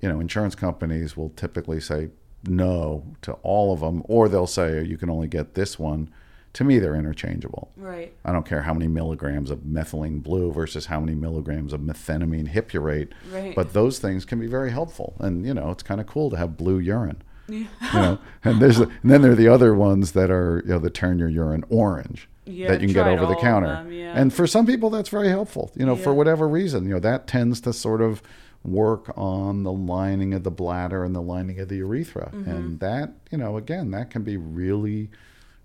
You know, insurance companies will typically say no to all of them, or they'll say you can only get this one. To me, they're interchangeable. Right. I don't care how many milligrams of methylene blue versus how many milligrams of methenamine hippurate. Right. But those things can be very helpful. And, you know, it's kind of cool to have blue urine. Yeah. You know, and then there are the other ones that are, you know, that turn your urine orange, that you can get over the counter. And for some people, that's very helpful, you know, for whatever reason. You know, that tends to sort of work on the lining of the bladder and the lining of the urethra. And that, you know, again, that can be really,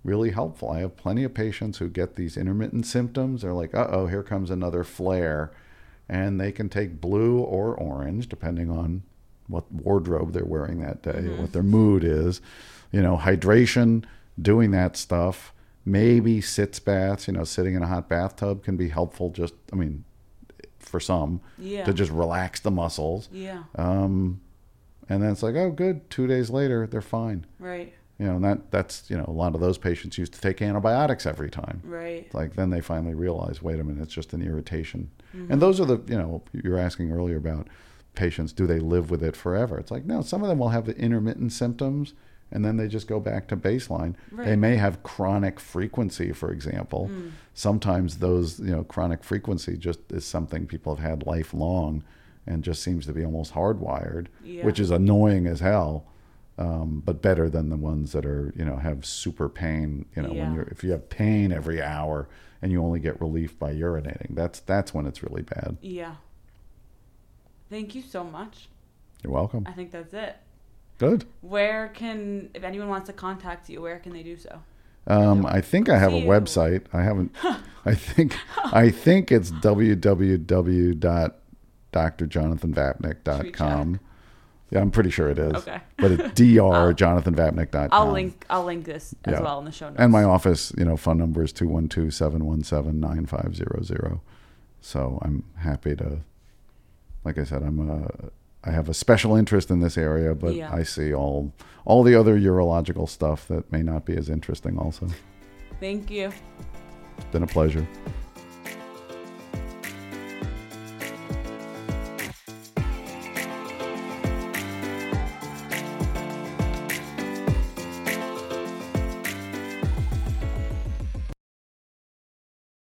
really helpful. I have plenty of patients who get these intermittent symptoms. They're like, uh-oh, here comes another flare. And they can take blue or orange, depending on what wardrobe they're wearing that day, what their mood is. You know, hydration, doing that stuff, maybe sitz baths, you know, sitting in a hot bathtub can be helpful just, I mean, for some, to just relax the muscles. And then it's like, oh, good, 2 days later, they're fine. Right. You know, and that's, you know, a lot of those patients used to take antibiotics every time. Right. Like, then they finally realize, wait a minute, it's just an irritation. And those are the, you know, you were asking earlier about patients, do they live with it forever? It's like, no, some of them will have the intermittent symptoms, and then they just go back to baseline. Right. They may have chronic frequency, for example. Sometimes those, you know, chronic frequency just is something people have had lifelong and just seems to be almost hardwired, which is annoying as hell. But better than the ones that are, you know, have super pain, you know, when if you have pain every hour and you only get relief by urinating, that's when it's really bad. Yeah. Thank you so much. You're welcome. I think that's it. Good. Where can, if anyone wants to contact you, where can they do so? I think I have a website. I haven't, I think it's www.com. drjonathanvapnick.com. Yeah, I'm pretty sure it is. Okay. But it's drjonathanvapnick.com. I'll link this as well in the show notes. And my office, phone number is 212-717-9500. So I'm happy to, like I said, I have a special interest in this area, but I see all the other urological stuff that may not be as interesting also. Thank you. It's been a pleasure.